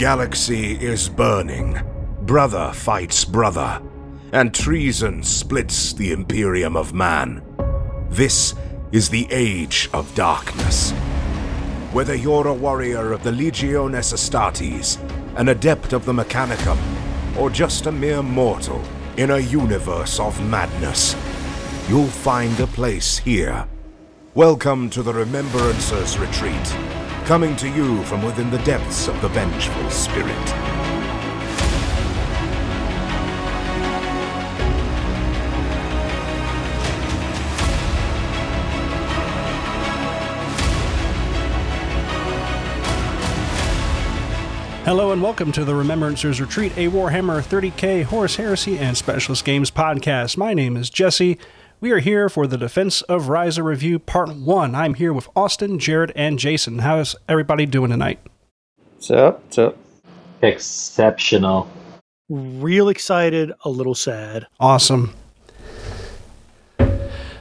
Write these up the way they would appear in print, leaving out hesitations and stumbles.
galaxy is burning. Brother fights brother, and treason splits the Imperium of Man. This is the Age of Darkness. Whether you're a warrior of the Legiones Astartes, an adept of the Mechanicum, or just a mere mortal in a universe of madness, you'll find a place here. Welcome to the Remembrancer's Retreat, coming to you from within the depths of the Vengeful Spirit. Hello and welcome to the Remembrancer's Retreat, a Warhammer 30K, Horus Heresy, and Specialist Games podcast. My name is Jesse. We are here for the Defense of Ryza Review Part 1. I'm here with Austin, Jared, and Jason. How's everybody doing tonight? What's up? Exceptional. Real excited, a little sad. Awesome.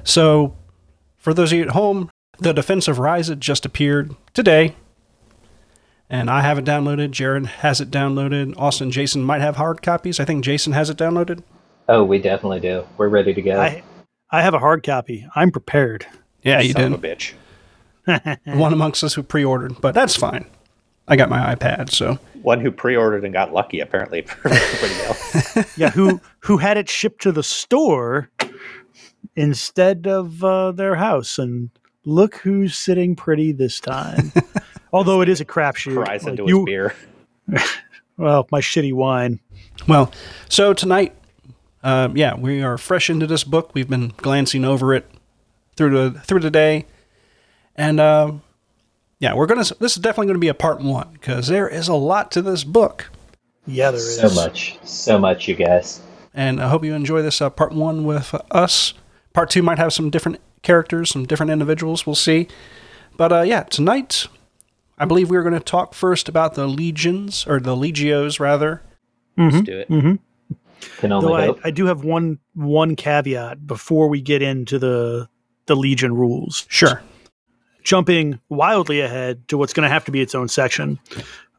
So, for those of you at home, the Defense of Ryza just appeared today. And I have it downloaded. Jared has it downloaded. Austin, Jason might have hard copies. I think Jason has it downloaded. Oh, we definitely do. We're ready to go. I have a hard copy. I'm prepared. Yeah, you did. Son of a bitch. One amongst us who pre-ordered, but that's fine. I got my iPad, so. One who pre-ordered and got lucky, apparently, for everybody else. Yeah, who had it shipped to the store instead of their house. And look who's sitting pretty this time. Although it is a crapshoot. Cries into his beer. Well, my shitty wine. Well, so tonight, we are fresh into this book. We've been glancing over it through the day, and we're gonna. This is definitely gonna be a part one because there is a lot to this book. Yeah, there is so much, you guys. And I hope you enjoy this part one with us. Part two might have some different characters, some different individuals. We'll see. But tonight. I believe we were going to talk first about the legions, or the legios, rather. Mm-hmm. Let's do it. Mm-hmm. Can only hope. I do have one caveat before we get into the legion rules. Sure. Jumping wildly ahead to what's going to have to be its own section.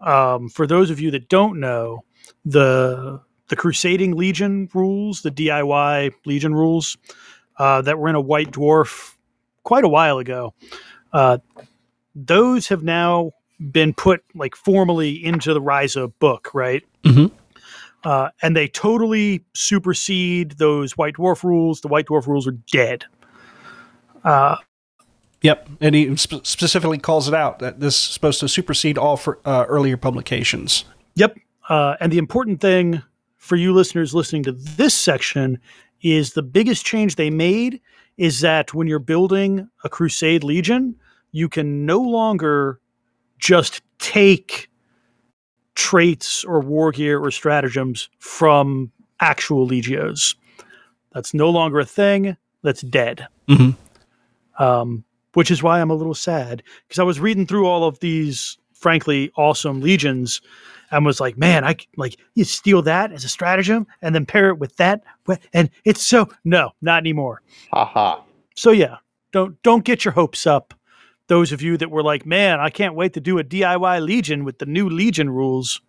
For those of you that don't know, the crusading legion rules, the DIY legion rules that were in a White Dwarf quite a while ago. Those have now been put formally into the Ryza book, right? Mm-hmm. And they totally supersede those White Dwarf rules. The White Dwarf rules are dead. Yep, and he specifically calls it out that this is supposed to supersede all earlier publications. Yep, and the important thing for you listeners listening to this section is the biggest change they made is that when you're building a Crusade Legion, you can no longer just take traits or war gear or stratagems from actual legios. That's no longer a thing. That's dead. Mm-hmm. Which is why I'm a little sad, because I was reading through all of these, frankly, awesome legions and was like, man, you steal that as a stratagem and then pair it with that. And it's not anymore. Haha. So yeah, don't get your hopes up. Those of you that were like, man, I can't wait to do a DIY Legion with the new Legion rules.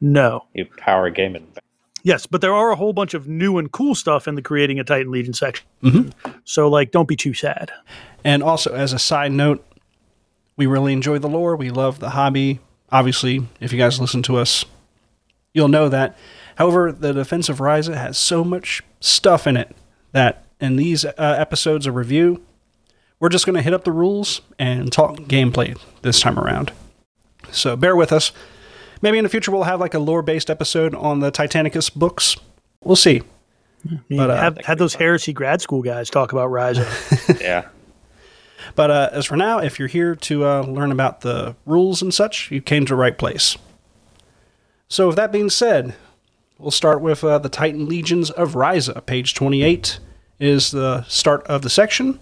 No. You power game it. Yes, but there are a whole bunch of new and cool stuff in the Creating a Titan Legion section. Mm-hmm. So, don't be too sad. And also, as a side note, we really enjoy the lore. We love the hobby. Obviously, if you guys listen to us, you'll know that. However, the Defense of Ryza has so much stuff in it that in these episodes of review, we're just going to hit up the rules and talk gameplay this time around. So bear with us. Maybe in the future we'll have a lore-based episode on the Titanicus books. We'll see. But, have those heresy grad school guys talk about Ryza. Yeah. But as for now, if you're here to learn about the rules and such, you came to the right place. So with that being said, we'll start with the Titan Legions of Ryza. Page 28 is the start of the section.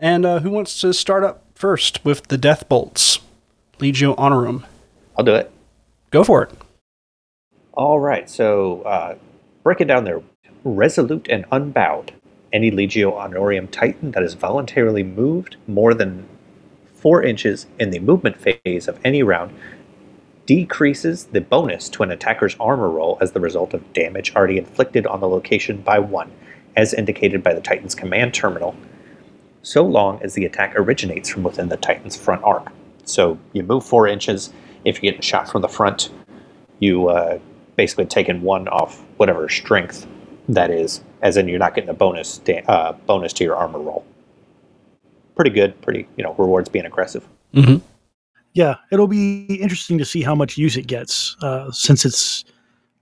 And who wants to start up first with the Death Bolts? Legio Honorum. I'll do it. Go for it. All right. So breaking down there, resolute and unbowed. Any Legio Honorum Titan that is voluntarily moved more than 4 inches in the movement phase of any round decreases the bonus to an attacker's armor roll as the result of damage already inflicted on the location by 1, as indicated by the Titan's command terminal, so long as the attack originates from within the Titan's front arc. So you move 4 inches. If you get shot from the front, you basically taken 1 off whatever strength that is, as in you're not getting a bonus to your armor roll. Pretty good, rewards being aggressive. Mm-hmm. Yeah, it'll be interesting to see how much use it gets, since it's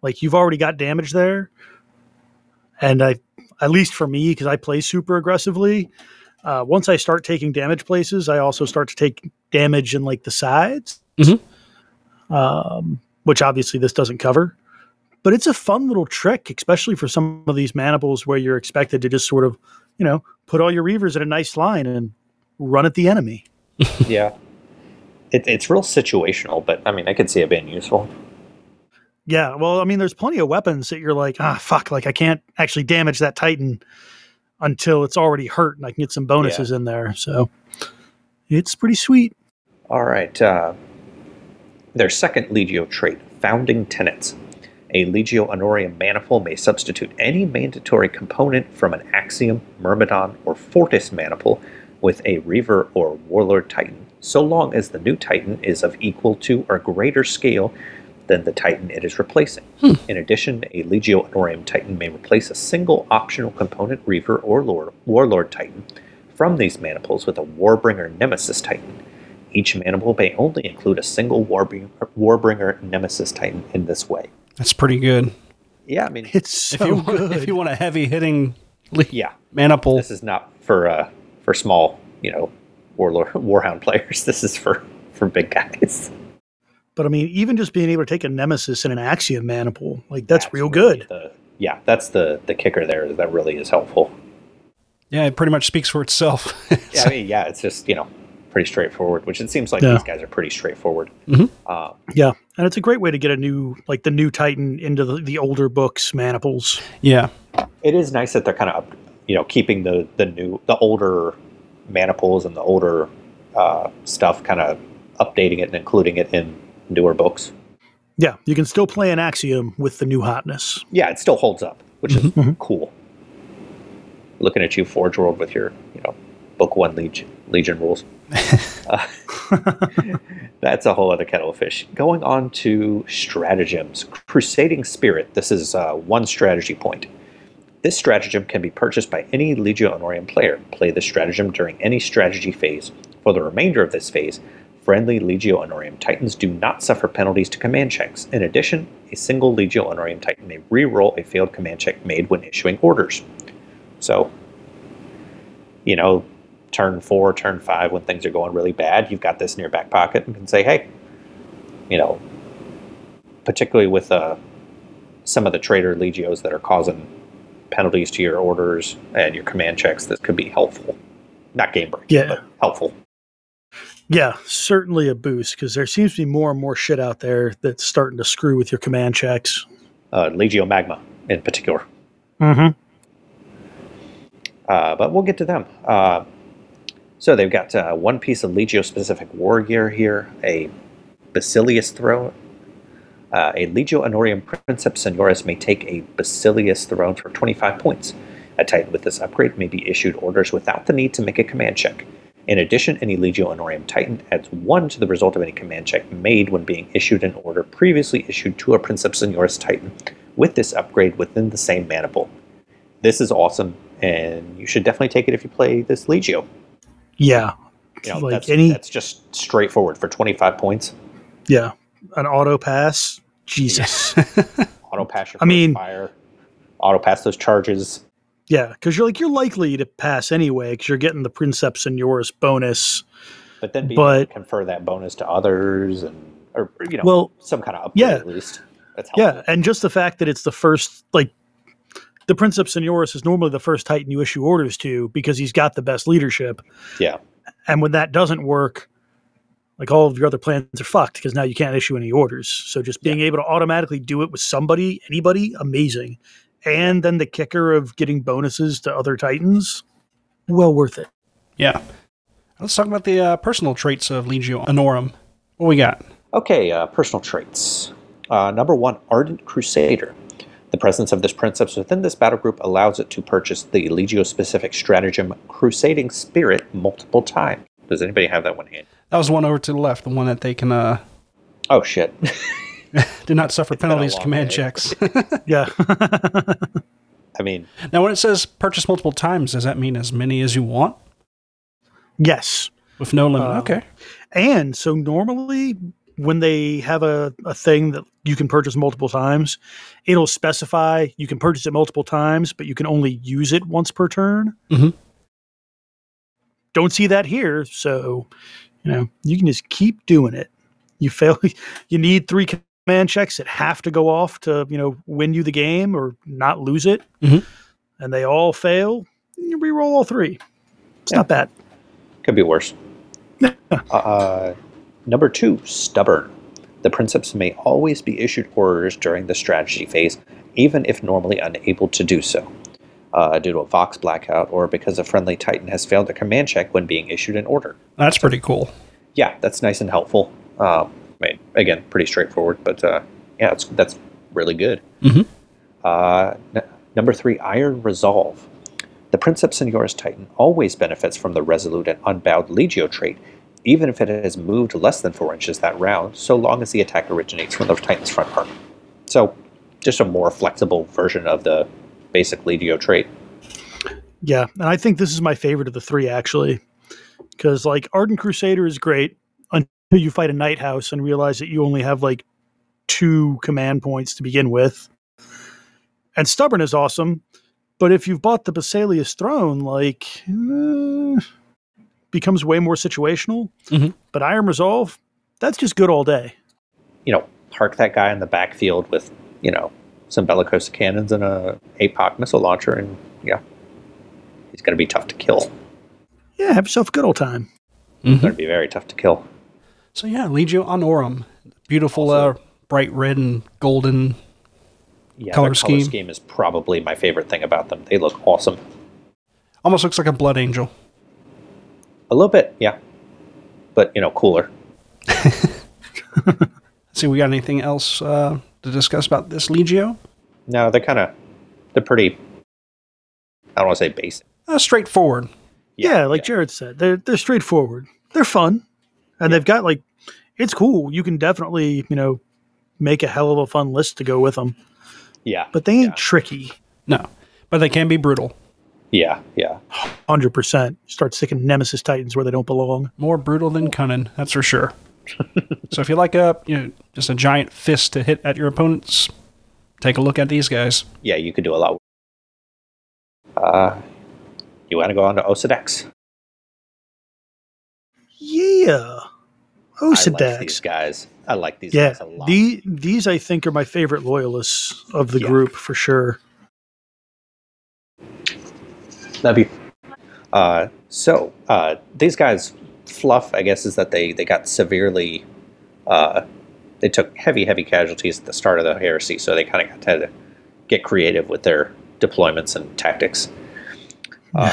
like you've already got damage there. And at least for me, because I play super aggressively, once I start taking damage places, I also start to take damage in like the sides, mm-hmm. Which obviously this doesn't cover. But it's a fun little trick, especially for some of these maniples where you're expected to just sort of, put all your Reavers in a nice line and run at the enemy. Yeah. It's real situational, but I could see it being useful. Yeah. Well, there's plenty of weapons that you're like, I can't actually damage that Titan until it's already hurt and I can get some bonuses in there. So it's pretty sweet. All right. Their second Legio trait, Founding Tenets. A Legio Honorum maniple may substitute any mandatory component from an Axiom, Myrmidon, or Fortis maniple with a Reaver or Warlord Titan, so long as the new Titan is of equal to or greater scale than the Titan it is replacing. In addition, a Legio Honorum Titan may replace a single optional component Reaver or Warlord Titan from these maniples with a Warbringer Nemesis Titan. Each maniple may only include a single Warbringer Nemesis Titan in this way. That's pretty good. Yeah, it's so good. If you want a heavy-hitting maniple. This is not for small, Warhound players. This is for big guys. But, even just being able to take a Nemesis and an Axiom maniple, that's real good. That's the kicker there. That really is helpful. Yeah, it pretty much speaks for itself. Yeah, it's just, pretty straightforward, which it seems like these guys are pretty straightforward. Mm-hmm. And it's a great way to get a new, the new Titan into the older books maniples. Yeah. It is nice that they're kind of, keeping the older maniples and the older stuff, kind of updating it and including it in newer books. Yeah. You can still play an Axiom with the new hotness. Yeah. It still holds up, which mm-hmm. is mm-hmm. cool. Looking at you, Forge World, with your, Book 1 Legion rules. That's a whole other kettle of fish. Going on to stratagems. Crusading Spirit. This is 1 strategy point. This stratagem can be purchased by any Legio Honorum player. Play this stratagem during any strategy phase. For the remainder of this phase, friendly Legio Honorum Titans do not suffer penalties to command checks. In addition, a single Legio Honorum Titan may re-roll a failed command check made when issuing orders. So, turn 4, turn 5, when things are going really bad, you've got this in your back pocket and can say, hey, particularly with some of the traitor legios that are causing penalties to your orders and your command checks, this could be helpful. Not game-breaking, but helpful. Yeah, certainly a boost, because there seems to be more and more shit out there that's starting to screw with your command checks. Legio Magna, in particular. Mm-hmm. But we'll get to them. So they've got one piece of Legio-specific war gear here, a Basilius throne. A Legio Honorum Princeps Seniores may take a Basilius throne for 25 points. A Titan with this upgrade may be issued orders without the need to make a command check. In addition, any Legio Honorum Titan adds 1 to the result of any command check made when being issued an order previously issued to a Princeps Seniores Titan with this upgrade within the same maniple. This is awesome, and you should definitely take it if you play this Legio. Yeah. That's just straightforward for 25 points. Yeah. An auto pass. Jesus. Auto pass your fire. Auto pass those charges. Yeah, because you're likely to pass anyway, because you're getting the Princeps Seniores bonus. But then able to confer that bonus to others or some kind of upgrade at least. That's helpful. Yeah, and just the fact that it's the first the Princeps Seniores is normally the first Titan you issue orders to because he's got the best leadership. Yeah. And when that doesn't work, all of your other plans are fucked because now you can't issue any orders. So just being able to automatically do it with anybody, amazing. And then the kicker of getting bonuses to other Titans, well worth it. Yeah. Let's talk about the personal traits of Legio Honorum. What we got? Okay, personal traits. Number one, Ardent Crusader. The presence of this Princeps within this battle group allows it to purchase the Legio-specific stratagem Crusading Spirit multiple times. Does anybody have that one handy? That was the one over to the left, the one that they can... Oh, shit. Do not suffer penalties to command checks. Yeah. I mean... Now, when it says purchase multiple times, does that mean as many as you want? Yes. With no limit, okay. And so normally... when they have a thing that you can purchase multiple times, it'll specify you can purchase it multiple times, but you can only use it once per turn. Mm-hmm. Don't see that here. So, you know, you can just keep doing it. You fail. You need three command checks that have to go off to, you know, win you the game or not lose it. Mm-hmm. And they all fail. You reroll all three. It's not bad. Could be worse. Number two, Stubborn. The Princeps may always be issued orders during the strategy phase, even if normally unable to do so, due to a Vox blackout or because a friendly Titan has failed a command check when being issued an order. That's pretty cool. Yeah, that's nice and helpful. I mean, again, pretty straightforward, but yeah, that's really good. Mm-hmm. Number three, Iron Resolve. The Princeps Seniores Titan always benefits from the Resolute and Unbowed Legio trait, even if it has moved less than 4 inches that round, so long as the attack originates from the Titan's front part. So, just a more flexible version of the basic Legio trait. Yeah, and I think this is my favorite of the three, actually. Because, like, Ardent Crusader is great until you fight a Night House and realize that you only have, like, 2 command points to begin with. And Stubborn is awesome, but if you've bought the Basilius throne, like... becomes way more situational, mm-hmm. But Iron Resolve, that's just good all day. You know, park that guy in the backfield with, you know, some Bellicosa cannons and a APOC missile launcher, and yeah, he's going to be tough to kill. Yeah, have yourself a good old time. Mm-hmm. Going to be very tough to kill. So yeah, Legio Honorum, beautiful, also, bright red and golden color scheme. Color scheme is probably my favorite thing about them. They look awesome. Almost looks like a blood angel. A little bit, yeah. But, you know, cooler. See, we got anything else to discuss about this Legio? No, they're pretty, I don't want to say basic. Straightforward. Yeah, like Jared said, they're straightforward. They're fun. And they've got, like, it's cool. You can definitely, you know, make a hell of a fun list to go with them. Yeah. But they ain't tricky. No, but they can be brutal. Yeah. 100%. Start sticking Nemesis Titans where they don't belong. More brutal than cunning, that's for sure. So if you like just a giant fist to hit at your opponents, take a look at these guys. Yeah, you could do a lot. You want to go on to Osedax? Yeah. Osedax. I like these guys. I like these guys a lot. These, I think, are my favorite loyalists of the group, for sure. Love you. So these guys' fluff, I guess, is that they got severely, they took heavy casualties at the start of the heresy, so they kind of had to get creative with their deployments and tactics.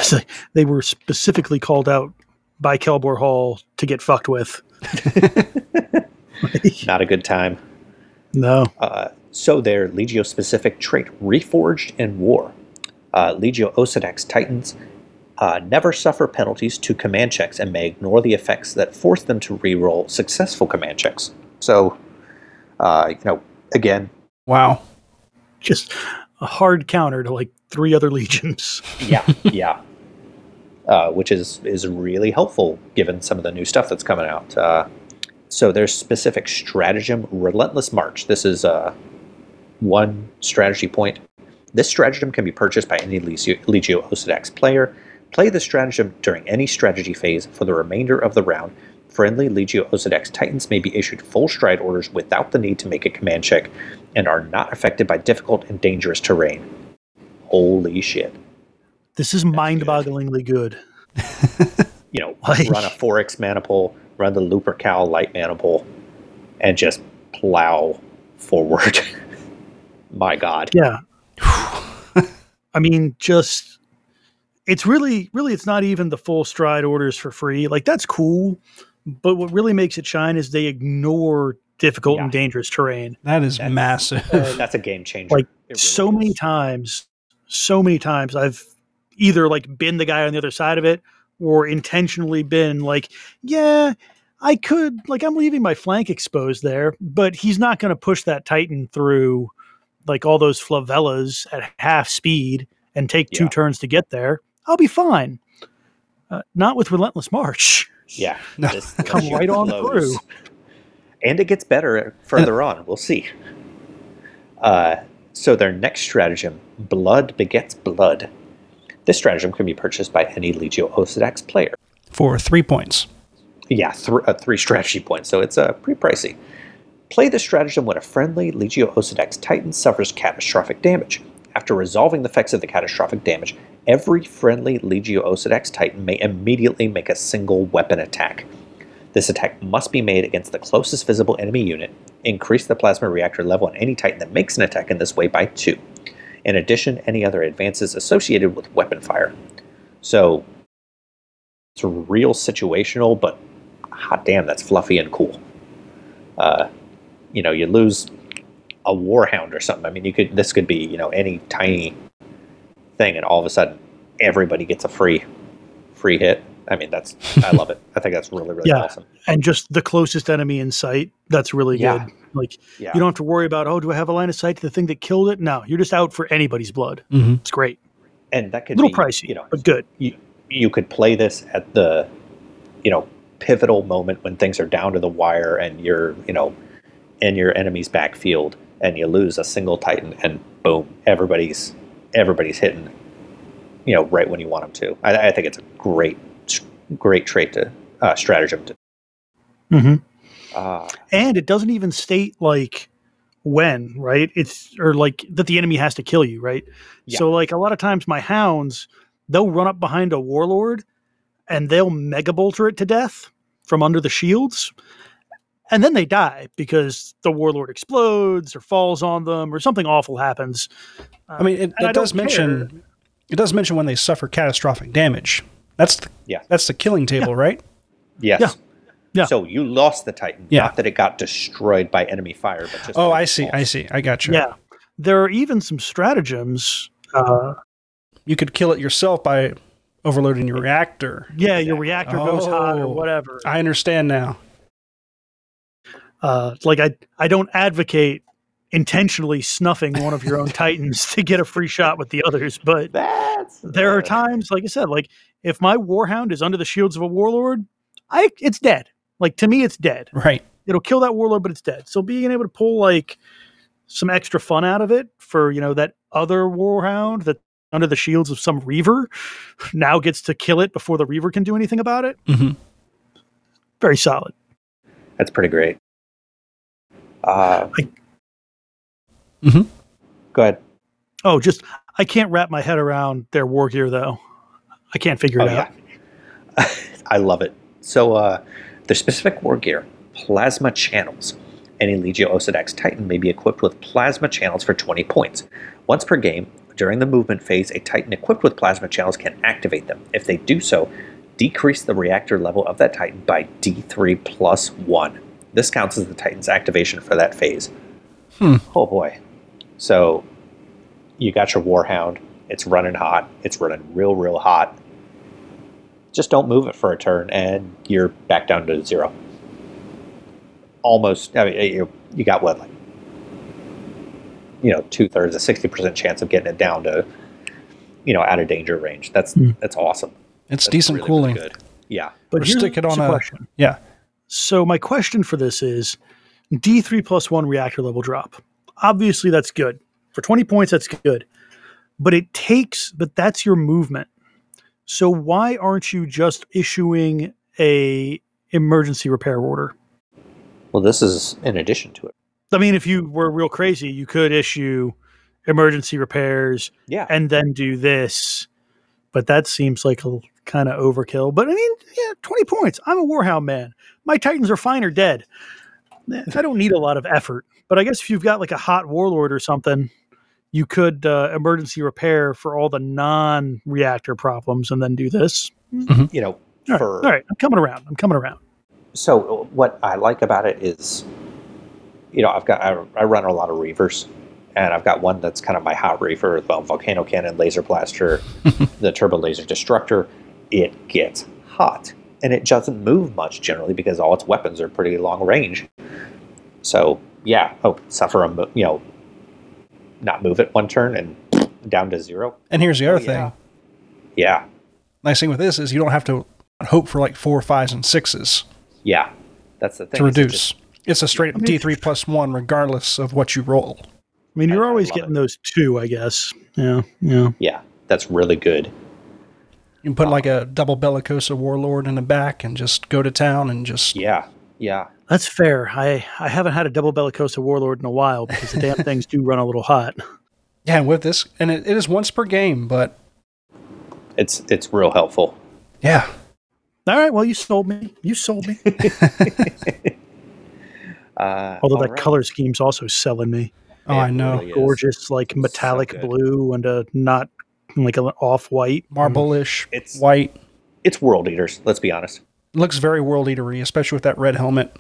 So they were specifically called out by Kelbor Hall to get fucked with. Not a good time. No. So their Legio-specific trait, Reforged in War. Legio Osedax Titans never suffer penalties to command checks and may ignore the effects that force them to reroll successful command checks. So, again. Wow. Just a hard counter to, like, 3 other legions. Yeah. Which is really helpful given some of the new stuff that's coming out. So there's specific stratagem, Relentless March. This is 1 strategy point. This stratagem can be purchased by any Legio Osedax player. Play the stratagem during any strategy phase for the remainder of the round. Friendly Legio Osedax Titans may be issued full stride orders without the need to make a command check and are not affected by difficult and dangerous terrain. Holy shit. This is mind-bogglingly good. You know, run a 4X Maniple, run the Lupercal Light Maniple, and just plow forward. My God. Yeah. I mean, just, it's really, it's not even the full stride orders for free. Like, that's cool. But what really makes it shine is they ignore difficult and dangerous terrain. That's massive. That's a game changer. Like really so many times I've either like been the guy on the other side of it or intentionally been like, yeah, I could, like, I'm leaving my flank exposed there, but he's not going to push that Titan through like all those flavellas at half speed and take two turns to get there. I'll be fine. Not with Relentless March. Yeah. No. Come right on through. And it gets better further on. We'll see. So their next stratagem, Blood Begets Blood. This stratagem can be purchased by any Legio Osedax player. For 3 points. Yeah, three strategy points, so it's pretty pricey. Play this stratagem when a friendly Legio Osedax Titan suffers catastrophic damage. After resolving the effects of the catastrophic damage, every friendly Legio Osedax Titan may immediately make a single weapon attack. This attack must be made against the closest visible enemy unit. Increase the plasma reactor level on any Titan that makes an attack in this way by 2. In addition, any other advances associated with weapon fire. So, it's real situational, but hot damn, that's fluffy and cool. You know, you lose a Warhound or something. I mean, this could be, you know, any tiny thing, and all of a sudden, everybody gets a free hit. I mean, I love it. I think that's really, really awesome. And just the closest enemy in sight, that's really good. Like, you don't have to worry about, oh, do I have a line of sight to the thing that killed it? No, you're just out for anybody's blood. Mm-hmm. It's great. And that could be a little pricey, you know, but good. You could play this at the, you know, pivotal moment when things are down to the wire and you're, you know, in your enemy's backfield and you lose a single Titan and boom, everybody's hitting, you know, right when you want them to. I think it's a great trait to stratagem to. Mm-hmm. And it doesn't even state like when, right? It's or like that the enemy has to kill you, right? Yeah. So like a lot of times my hounds, they'll run up behind a warlord and they'll mega bolter it to death from under the shields. And then they die because the warlord explodes or falls on them or something awful happens. I mean, it does mention when they suffer catastrophic damage. That's the killing table, right? Yes. Yeah. Yeah. So you lost the Titan, not that it got destroyed by enemy fire. But just I see. I got you. Yeah. There are even some stratagems. You could kill it yourself by overloading your reactor. Yeah, your reactor goes hot or whatever. I understand now. Like I don't advocate intentionally snuffing one of your own Titans to get a free shot with the others, but there are times, like I said, like if my Warhound is under the shields of a Warlord, it's dead. Like, to me, it's dead. Right. It'll kill that Warlord, but it's dead. So being able to pull, like, some extra fun out of it for, you know, that other Warhound that's under the shields of some Reaver now gets to kill it before the Reaver can do anything about it. Mm-hmm. Very solid. That's pretty great. Mm-hmm. Go ahead. Oh, just, I can't wrap my head around their war gear, though. I can't figure it out. Yeah. I love it. So the specific war gear, Plasma Channels. Any Legio Osedax Titan may be equipped with Plasma Channels for 20 points. Once per game, during the movement phase, a Titan equipped with Plasma Channels can activate them. If they do so, decrease the reactor level of that Titan by D3 plus 1. This counts as the Titan's activation for that phase. Oh, boy. So you got your Warhound. It's running hot. It's running real, real hot. Just don't move it for a turn, and you're back down to 0. Almost, I mean, you got what, like, you know, 2/3, a 60% chance of getting it down to, you know, out of danger range. That's awesome. That's decent really, cooling. Really good. Yeah. But stick it on a question. Yeah. So my question for this is D3 plus 1 reactor level drop. Obviously, that's good. For 20 points, that's good. But but that's your movement. So why aren't you just issuing a emergency repair order? Well, this is in addition to it. I mean, if you were real crazy, you could issue emergency repairs and then do this. But that seems like a kind of overkill. But I mean, 20 points. I'm a Warhound man. My Titans are fine or dead. I don't need a lot of effort. But I guess if you've got like a hot Warlord or something, you could emergency repair for all the non-reactor problems and then do this. Mm-hmm. You know, all right. I'm coming around. So what I like about it is you know, I've got, I run a lot of Reavers, and I've got one that's kind of my hot Reaver, the Volcano Cannon, Laser Blaster, the Turbo Laser Destructor. It gets hot, and it doesn't move much generally because all its weapons are pretty long range. So yeah, suffer a, you know, not move it one turn and down to zero. And here's the other thing. Yeah. Nice thing with this is you don't have to hope for like 4, 5s, and 6s. Yeah, that's the thing. To reduce. It's a straight up D3 plus 1 regardless of what you roll. I mean, you're always getting those 2, I guess. Yeah, yeah. Yeah, that's really good. You can put like a double Bellicosa Warlord in the back and just go to town and just... Yeah, yeah. That's fair. I haven't had a double Bellicosa Warlord in a while because the damn things do run a little hot. Yeah, and with this, and it is once per game, but... It's real helpful. Yeah. All right. Well, you sold me. You sold me. Although that color scheme's also selling me. Oh, I know. Really gorgeous, is. Like metallic so blue and a not like an off-white, marble-ish white. It's World Eaters. Let's be honest. It looks very World Eatery, especially with that red helmet.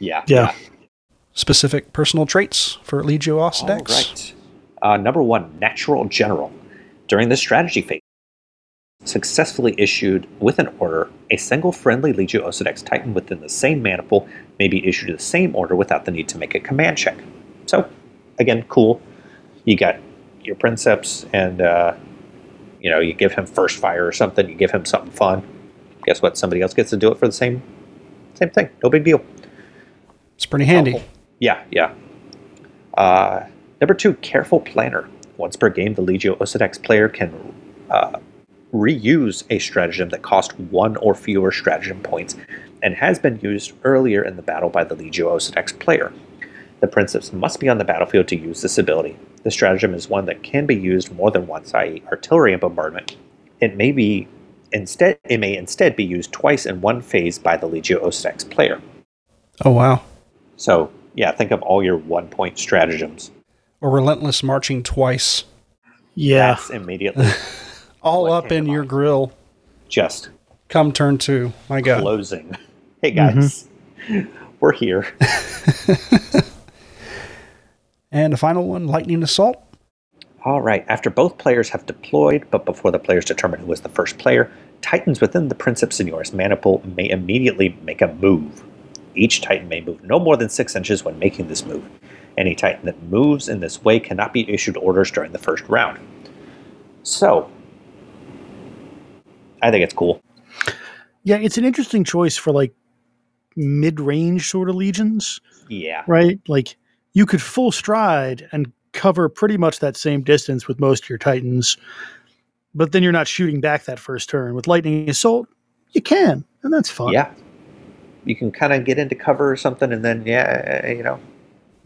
Yeah. Yeah. Specific personal traits for Legio Osedax. All right. Number 1, Natural General. During the strategy phase, successfully issued with an order, a single friendly Legio Osedax Titan within the same maniple may be issued the same order without the need to make a command check. So, again, cool. You got your Princeps, and you know, you give him first fire or something. You give him something fun. Guess what? Somebody else gets to do it for the same thing. No big deal. It's pretty handy. Helpful. Yeah, yeah. Number 2, Careful Planner. Once per game, the Legio Osedax player can reuse a stratagem that cost 1 or fewer stratagem points and has been used earlier in the battle by the Legio Osedax player. The Princeps must be on the battlefield to use this ability. The stratagem is one that can be used more than once, i.e. artillery and bombardment. It may instead be used twice in one phase by the Legio Osedax player. Oh, wow. So, yeah, think of all your one-point stratagems. Or Relentless Marching twice. Yeah. That's immediately... All up in your grill. Just. Come turn 2. My God. Closing. Hey, guys. Mm-hmm. We're here. And the final one, Lightning Assault. All right. After both players have deployed, but before the players determine who was the first player, Titans within the Princeps Seniores maniple may immediately make a move. Each Titan may move no more than 6 inches when making this move. Any Titan that moves in this way cannot be issued orders during the first round. So... I think it's cool. Yeah, it's an interesting choice for like mid-range sort of legions. Yeah. Right? Like you could full stride and cover pretty much that same distance with most of your Titans, but then you're not shooting back that first turn. With Lightning Assault, you can, and that's fun. Yeah. You can kind of get into cover or something, and then, yeah, you know.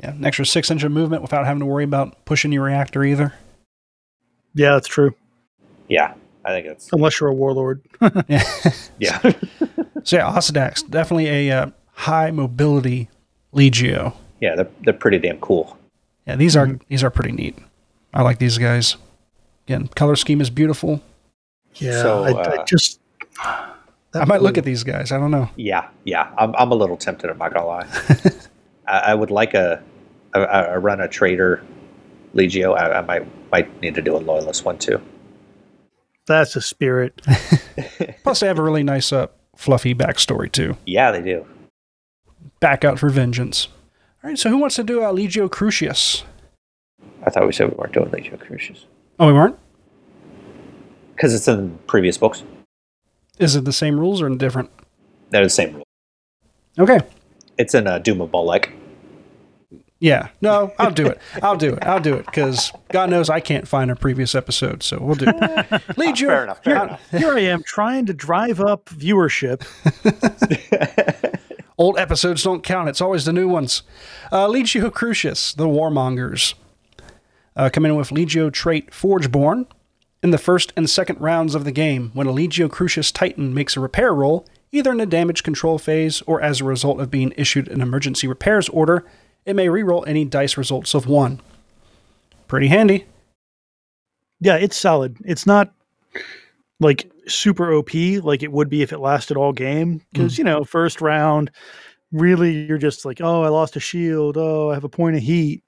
Yeah, an extra 6 inch of movement without having to worry about pushing your reactor either. Yeah, that's true. Yeah. I think it's... Unless you're a warlord. Yeah. Yeah. So yeah, Osedax, definitely a high mobility Legio. Yeah, they're pretty damn cool. Yeah, these are pretty neat. I like these guys. Again, color scheme is beautiful. Yeah, so, I just... I might look at these guys. I don't know. Yeah, yeah. I'm a little tempted, I'm not going to lie. I would like a run a traitor Legio. I might need to do a loyalist one too. That's a spirit. Plus, they have a really nice, fluffy backstory, too. Yeah, they do. Back out for vengeance. All right, so who wants to do Legio Crucius? I thought we said we weren't doing Legio Crucius. Oh, we weren't? Because it's in previous books. Is it the same rules or different? They're the same rules. Okay. It's in Doom of Bolek. Yeah. No, I'll do it. Because God knows I can't find a previous episode, so we'll do it. Legio. Fair enough. Here I am trying to drive up viewership. Old episodes don't count. It's always the new ones. Legio Crucius, the Warmongers. Come in with Legio trait Forgeborn. In the first and second rounds of the game, when a Legio Crucius Titan makes a repair roll, either in the damage control phase or as a result of being issued an emergency repairs order, it may reroll any dice results of 1. Pretty handy. Yeah, it's solid. It's not like super OP like it would be if it lasted all game. Because, you know, first round, really you're just like, oh, I lost a shield. Oh, I have a point of heat.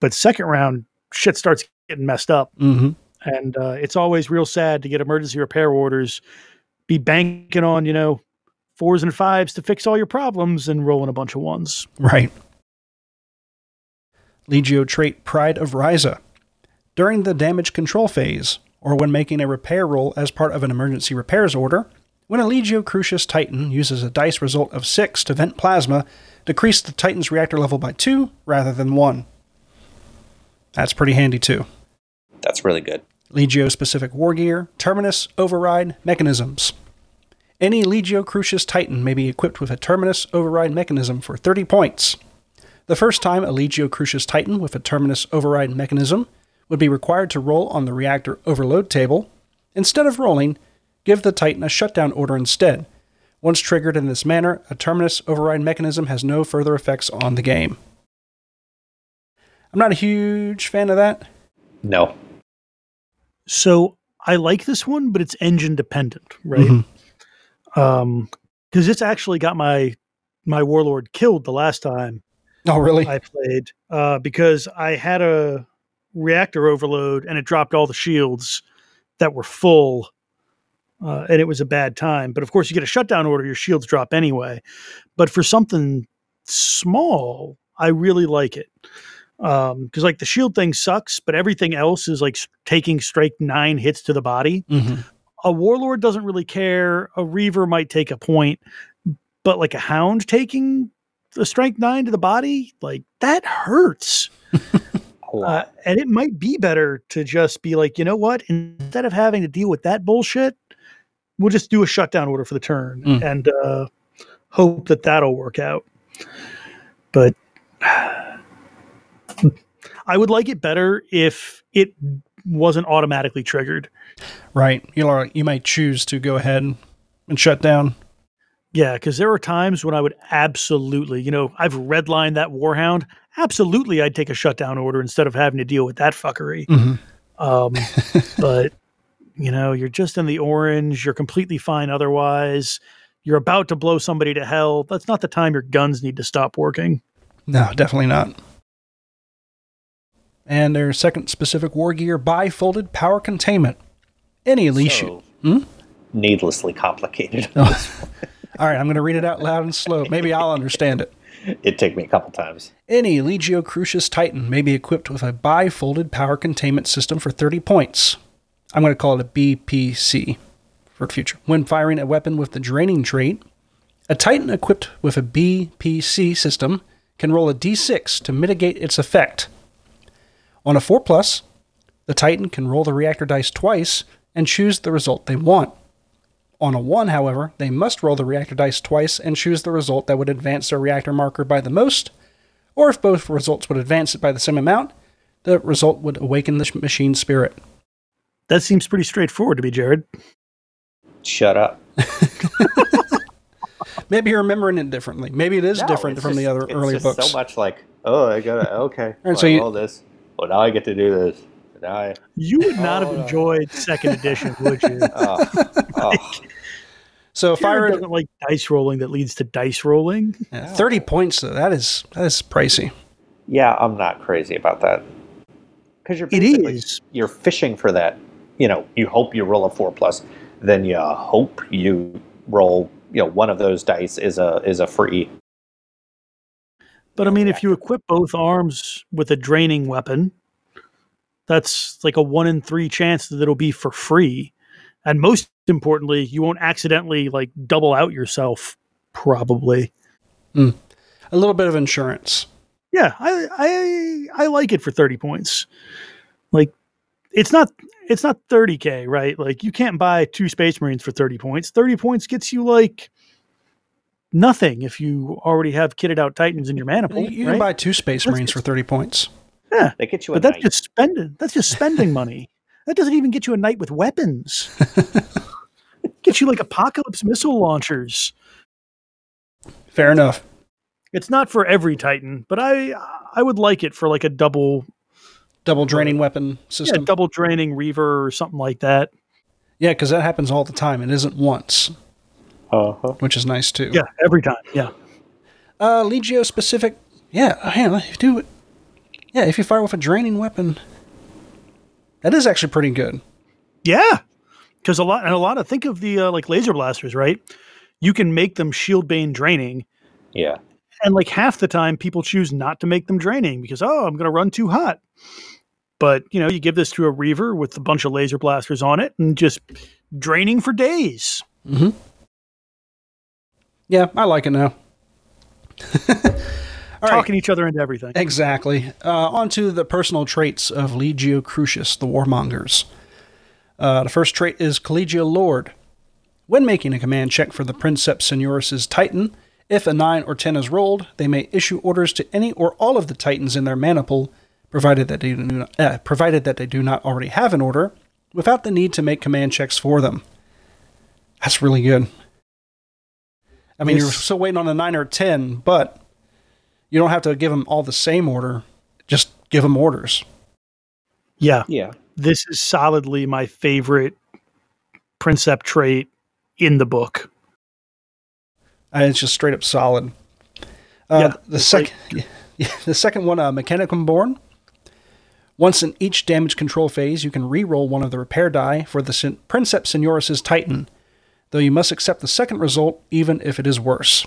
But second round, shit starts getting messed up. Mm-hmm. And it's always real sad to get emergency repair orders, be banking on, you know, 4s and 5s to fix all your problems and rolling a bunch of 1s. Right. Legio trait Pride of Ryza. During the damage control phase, or when making a repair roll as part of an emergency repairs order, when a Legio Crucius Titan uses a dice result of 6 to vent plasma, decrease the Titan's reactor level by 2 rather than 1. That's pretty handy too. That's really good. Legio-specific war gear, Terminus Override Mechanisms. Any Legio Crucius Titan may be equipped with a Terminus Override Mechanism for 30 points. The first time a Legio Crucius Titan with a Terminus Override Mechanism would be required to roll on the reactor overload table, instead of rolling, give the Titan a shutdown order instead. Once triggered in this manner, a Terminus Override Mechanism has no further effects on the game. I'm not a huge fan of that. No. So, I like this one, but it's engine dependent, right? Mm-hmm. Because it's actually got my Warlord killed the last time. Oh, really? I played because I had a reactor overload and it dropped all the shields that were full, and it was a bad time. But of course, you get a shutdown order, your shields drop anyway. But for something small, I really like it. Because like the shield thing sucks, but everything else is like taking straight 9 hits to the body. Mm-hmm. A Warlord doesn't really care. A Reaver might take a point, but like a Hound taking a strength 9 to the body, like that hurts. And it might be better to just be like, you know what, instead of having to deal with that bullshit, we'll just do a shutdown order for the turn and hope that that'll work out. But I would like it better if it wasn't automatically triggered. Right. You might choose to go ahead and shut down. Yeah, because there were times when I would absolutely, you know, I've redlined that Warhound. Absolutely, I'd take a shutdown order instead of having to deal with that fuckery. Mm-hmm. But, you know, you're just in the orange. You're completely fine otherwise. You're about to blow somebody to hell. That's not the time your guns need to stop working. No, definitely not. And their second specific war gear, Bifolded Power Containment. Any Legio. So, needlessly complicated. Oh. All right, I'm going to read it out loud and slow. Maybe I'll understand it. It took me a couple times. Any Legio Crucius Titan may be equipped with a bifolded power containment system for 30 points. I'm going to call it a BPC for future. When firing a weapon with the draining trait, a Titan equipped with a BPC system can roll a D6 to mitigate its effect. On a 4+, the Titan can roll the reactor dice twice and choose the result they want. On a 1, however, they must roll the reactor dice twice and choose the result that would advance their reactor marker by the most, or if both results would advance it by the same amount, the result would awaken the machine spirit. That seems pretty straightforward to me, Jared. Shut up. Maybe you're remembering it differently. Maybe it is different from the other earlier books. It's so much like, oh, I gotta, okay, all right, so roll this. Well, now I get to do this. You would not have enjoyed second edition, would you? So fire doesn't like dice rolling that leads to dice rolling. Yeah, 30 points though, that is pricey. Yeah, I'm not crazy about that. Because you're fishing for that. You know, you hope you roll a 4+, then you hope you roll. You know, one of those dice is a free. But I mean, if you equip both arms with a draining weapon, that's like a 1 in 3 chance that it'll be for free. And most importantly, you won't accidentally like double out yourself, probably. Mm. A little bit of insurance. Yeah, I like it for 30 points. Like it's not 30K, right? Like you can't buy 2 Space Marines for 30 points. 30 points gets you like nothing if you already have kitted out Titans in your manifold. You can buy 2 Space Marines for 30 points. Yeah, they get you a night. That's just spending money. That doesn't even get you a night with weapons. Get you like apocalypse missile launchers. Fair enough. It's not for every Titan, but I would like it for like a double draining weapon system. Yeah, double draining Reaver or something like that. Yeah, because that happens all the time. It isn't once. Which is nice too. Yeah, every time. Yeah. Legio specific. Yeah, do it. Yeah, if you fire with a draining weapon, that is actually pretty good. Yeah, because a lot of think of the like laser blasters, right? You can make them shield bane draining. Yeah. And like half the time people choose not to make them draining because, oh, I'm going to run too hot. But, you know, you give this to a Reaver with a bunch of laser blasters on it and just draining for days. Mm-hmm. Yeah, I like it now. All talking right. Each other into everything. Exactly. On to the personal traits of Legio Crucius, the Warmongers. The first trait is Collegial Lord. When making a command check for the Princeps Seniores' Titan, if a 9 or 10 is rolled, they may issue orders to any or all of the Titans in their maniple, provided that they do not already have an order, without the need to make command checks for them. That's really good. I mean, you're still waiting on a 9 or 10, but you don't have to give them all the same order. Just give them orders. Yeah. This is solidly my favorite Princep trait in the book. It's just straight up solid. The second one, Mechanicum Born. Once in each damage control phase, you can re-roll one of the repair die for the Princeps Seniores' Titan, though you must accept the second result, even if it is worse.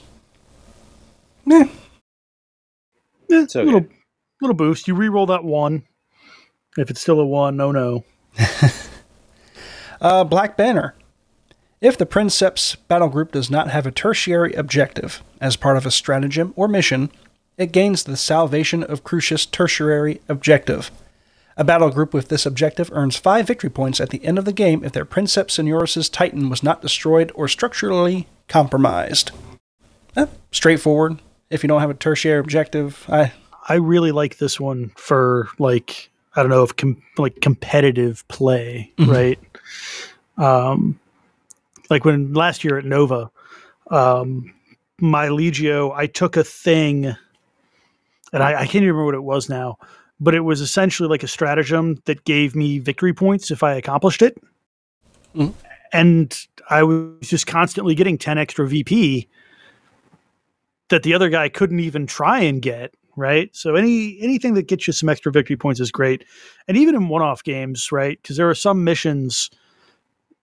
It's okay. Little boost. You re-roll that one. If it's still a one, no. Black Banner. If the Princeps battle group does not have a tertiary objective as part of a stratagem or mission, it gains the Salvation of Crucius tertiary objective. A battle group with this objective earns 5 victory points at the end of the game if their Princeps Seniores' Titan was not destroyed or structurally compromised. Straightforward. If you don't have a tertiary objective, I really like this one for, like, I don't know, if competitive play, mm-hmm. right? Like when last year at Nova, my Legio, I took a thing, and I can't even remember what it was now, but it was essentially like a stratagem that gave me victory points if I accomplished it. Mm-hmm. And I was just constantly getting 10 extra VP that the other guy couldn't even try and get, right? So anything that gets you some extra victory points is great. And even in one-off games, right? Because there are some missions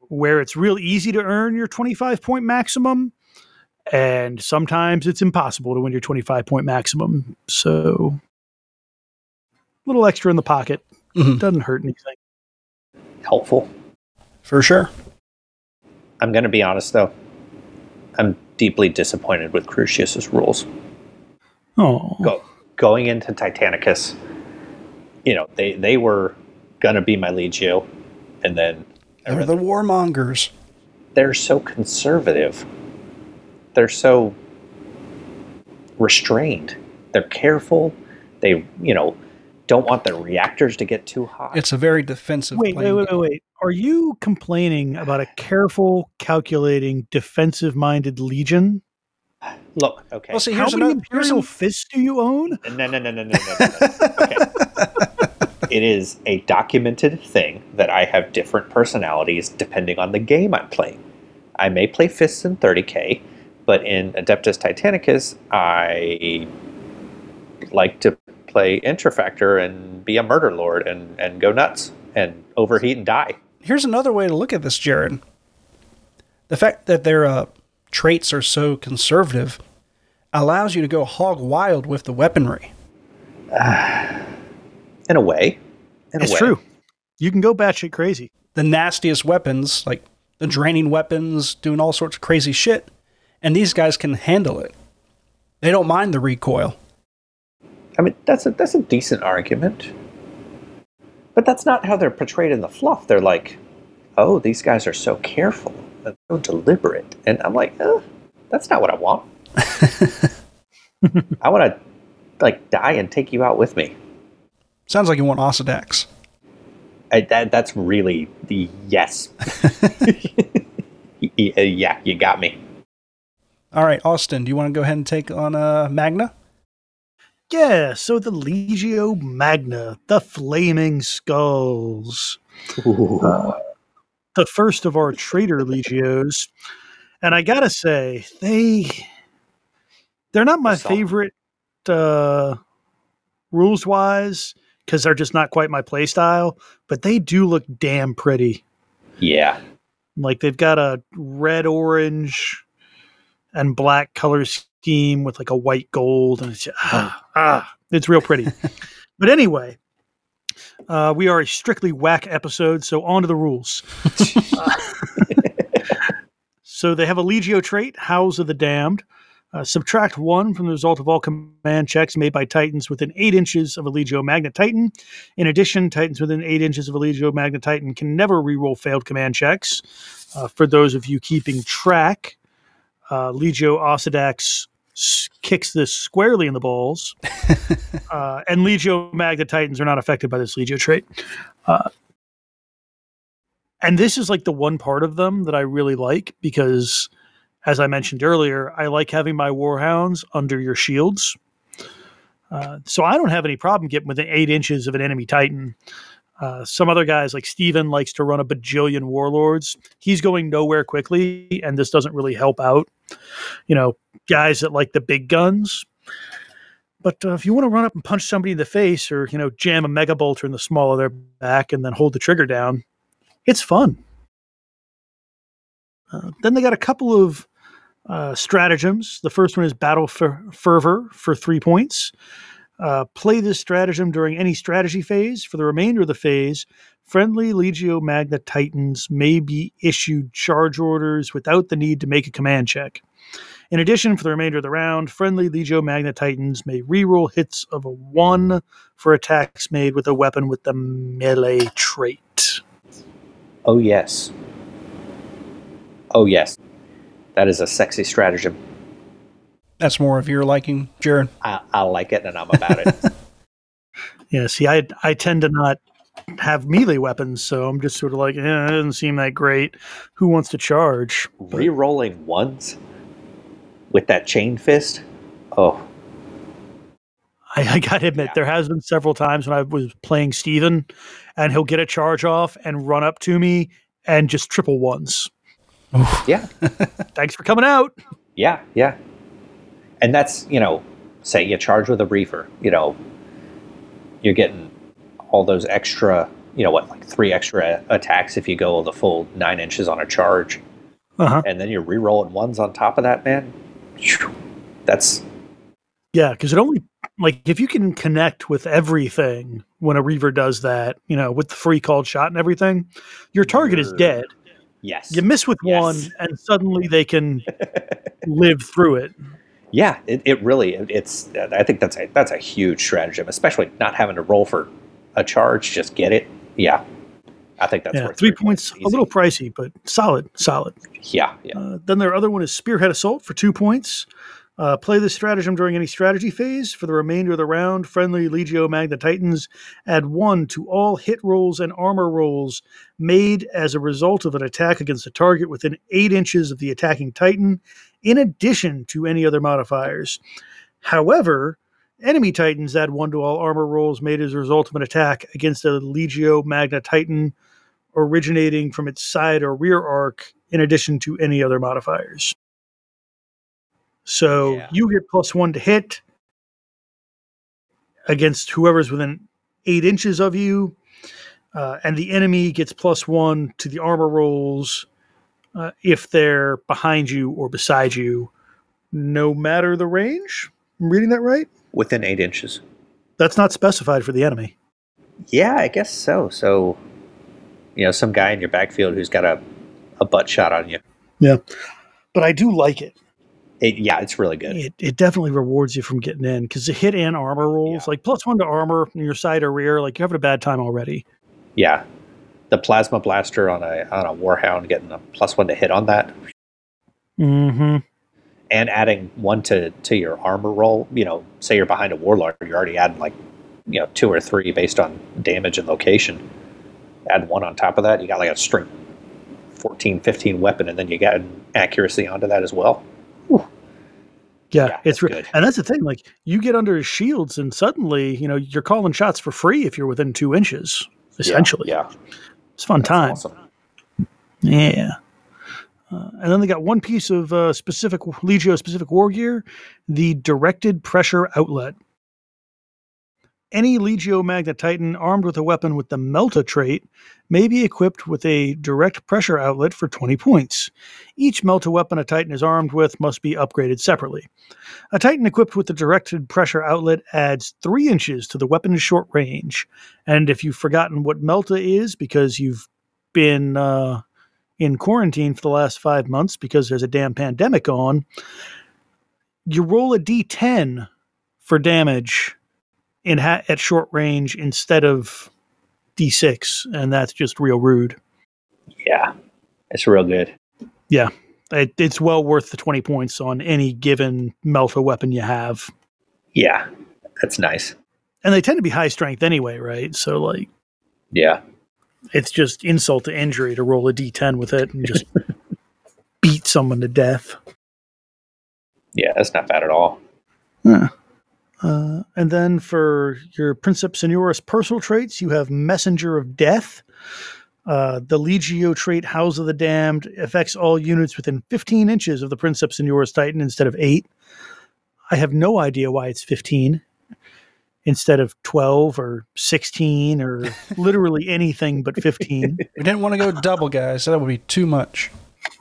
where it's real easy to earn your 25-point maximum, and sometimes it's impossible to win your 25-point maximum. So, a little extra in the pocket. Mm-hmm. Doesn't hurt anything. Helpful. For sure. I'm going to be honest, though. I'm deeply disappointed with Crucius's rules. Oh. Going into Titanicus, you know, they were going to be my Legio, and then... They're the warmongers. They're so conservative. They're so restrained. They're careful. They, you know, don't want their reactors to get too hot. It's a very defensive play. Wait. Are you complaining about a careful, calculating, defensive-minded legion? Look, okay. Well, see, here's how many Imperial Fists do you own? No. Okay. It is a documented thing that I have different personalities depending on the game I'm playing. I may play Fists in 30K, but in Adeptus Titanicus, I like to play Intrafactor and be a murder lord and go nuts and overheat and die. Here's another way to look at this, Jared. The fact that their traits are so conservative allows you to go hog wild with the weaponry. In a way. It's true. You can go batshit crazy. The nastiest weapons, like the draining weapons, doing all sorts of crazy shit, and these guys can handle it. They don't mind the recoil. I mean, that's a decent argument. But that's not how they're portrayed in the fluff. They're like, oh, these guys are so careful and so deliberate. And I'm like, that's not what I want. I want to, like, die and take you out with me. Sounds like you want Osedax. That's really the yes. Yeah, you got me. All right, Austin, do you want to go ahead and take on Magna? Yeah, so the Legio Magna, the Flaming Skulls. The first of our traitor Legios. And I gotta say, they're not my favorite rules wise, because they're just not quite my play style, but they do look damn pretty. Yeah. Like they've got a red, orange, and black color scheme with like a white gold, and it's just, it's real pretty. But anyway, we are a strictly whack episode, so on to the rules. So they have a Legio trait, House of the Damned. Subtract 1 from the result of all command checks made by Titans within 8 inches of a Legio Magna Titan. In addition, Titans within 8 inches of a Legio Magna Titan can never reroll failed command checks. For those of you keeping track, Legio Osedax kicks this squarely in the balls. And Legio Magna Titans are not affected by this Legio trait. And this is like the one part of them that I really like because, as I mentioned earlier, I like having my Warhounds under your shields. So I don't have any problem getting within 8 inches of an enemy Titan. Some other guys, like Steven, likes to run a bajillion Warlords. He's going nowhere quickly, and this doesn't really help out, you know, guys that like the big guns. But if you want to run up and punch somebody in the face or, you know, jam a Mega Bolter in the small of their back and then hold the trigger down, it's fun. Then they got a couple of stratagems. The first one is Battle Fervor for 3 points. Play this stratagem during any strategy phase. For the remainder of the phase, friendly Legio Magna Titans may be issued charge orders without the need to make a command check. In addition, for the remainder of the round, friendly Legio Magna Titans may reroll hits of a 1 for attacks made with a weapon with the melee trait. Oh, yes. Oh, yes. That is a sexy stratagem. That's more of your liking, Jared? I like it, and I'm about it. Yeah, see, I tend to not have melee weapons, so I'm just sort of like, it doesn't seem that great. Who wants to charge? Rerolling ones with that chain fist? Oh. I got to admit, there has been several times when I was playing Steven, and he'll get a charge off and run up to me and just triple ones. Yeah. Thanks for coming out. Yeah, yeah. And that's, you know, say you charge with a Reaver, you know, you're getting all those extra, you know, what, like 3 extra attacks if you go the full 9 inches on a charge. Uh-huh. And then you're re-rolling ones on top of that, man. That's... Yeah, because it only... Like, if you can connect with everything when a Reaver does that, you know, with the free called shot and everything, your target is dead. Yes. You miss with one, and suddenly they can live through it. Yeah, it's. I think that's a huge stratagem, especially not having to roll for a charge. Just get it. Yeah, I think that's worth 3 points. A little pricey, but solid. Yeah. Then their other one is Spearhead Assault for 2 points. Play this stratagem during any strategy phase. For the remainder of the round, friendly Legio Magna Titans add 1 to all hit rolls and armor rolls made as a result of an attack against a target within 8 inches of the attacking Titan, in addition to any other modifiers. However, enemy Titans add 1 to all armor rolls made as a result of an attack against a Legio Magna Titan originating from its side or rear arc, in addition to any other modifiers. So you get +1 to hit against whoever's within 8 inches of you, and the enemy gets +1 to the armor rolls if they're behind you or beside you, no matter the range. I'm reading that right? Within 8 inches. That's not specified for the enemy. Yeah, I guess so. So, you know, some guy in your backfield who's got a butt shot on you. Yeah, but I do like it. It's really good. It definitely rewards you from getting in, because the hit and armor rolls, like +1 to armor on your side or rear, like you're having a bad time already. Yeah. The plasma blaster on a Warhound, getting a +1 to hit on that. Mm-hmm. And adding 1 to your armor roll. You know, say you're behind a Warlord, you're already adding, like, you know, 2 or 3 based on damage and location. Add 1 on top of that, you got like a strength 14, 15 weapon, and then you got an accuracy onto that as well. Yeah, it's good. And that's the thing, like, you get under his shields and suddenly, you know, you're calling shots for free if you're within 2 inches, essentially. Yeah. It's a fun time. Awesome. Yeah. And then they got one piece of specific Legio-specific war gear, the Directed Pressure Outlet. Any Legio Magna Titan armed with a weapon with the Melta trait may be equipped with a direct pressure outlet for 20 points. Each Melta weapon a Titan is armed with must be upgraded separately. A Titan equipped with the directed pressure outlet adds 3 inches to the weapon's short range. And if you've forgotten what Melta is because you've been in quarantine for the last 5 months because there's a damn pandemic on, you roll a D10 for damage at short range instead of D6, and that's just real rude. Yeah, it's real good. Yeah, it's well worth the 20 points on any given Melta weapon you have. Yeah, that's nice. And they tend to be high strength anyway, right? So, like... Yeah. It's just insult to injury to roll a D10 with it and just beat someone to death. Yeah, that's not bad at all. Huh. And then for your Princeps Seniores personal traits, you have Messenger of Death. The Legio trait, House of the Damned, affects all units within 15 inches of the Princeps Seniores Titan instead of 8. I have no idea why it's 15 instead of 12 or 16 or literally anything but 15. We didn't want to go double, guys. So that would be too much.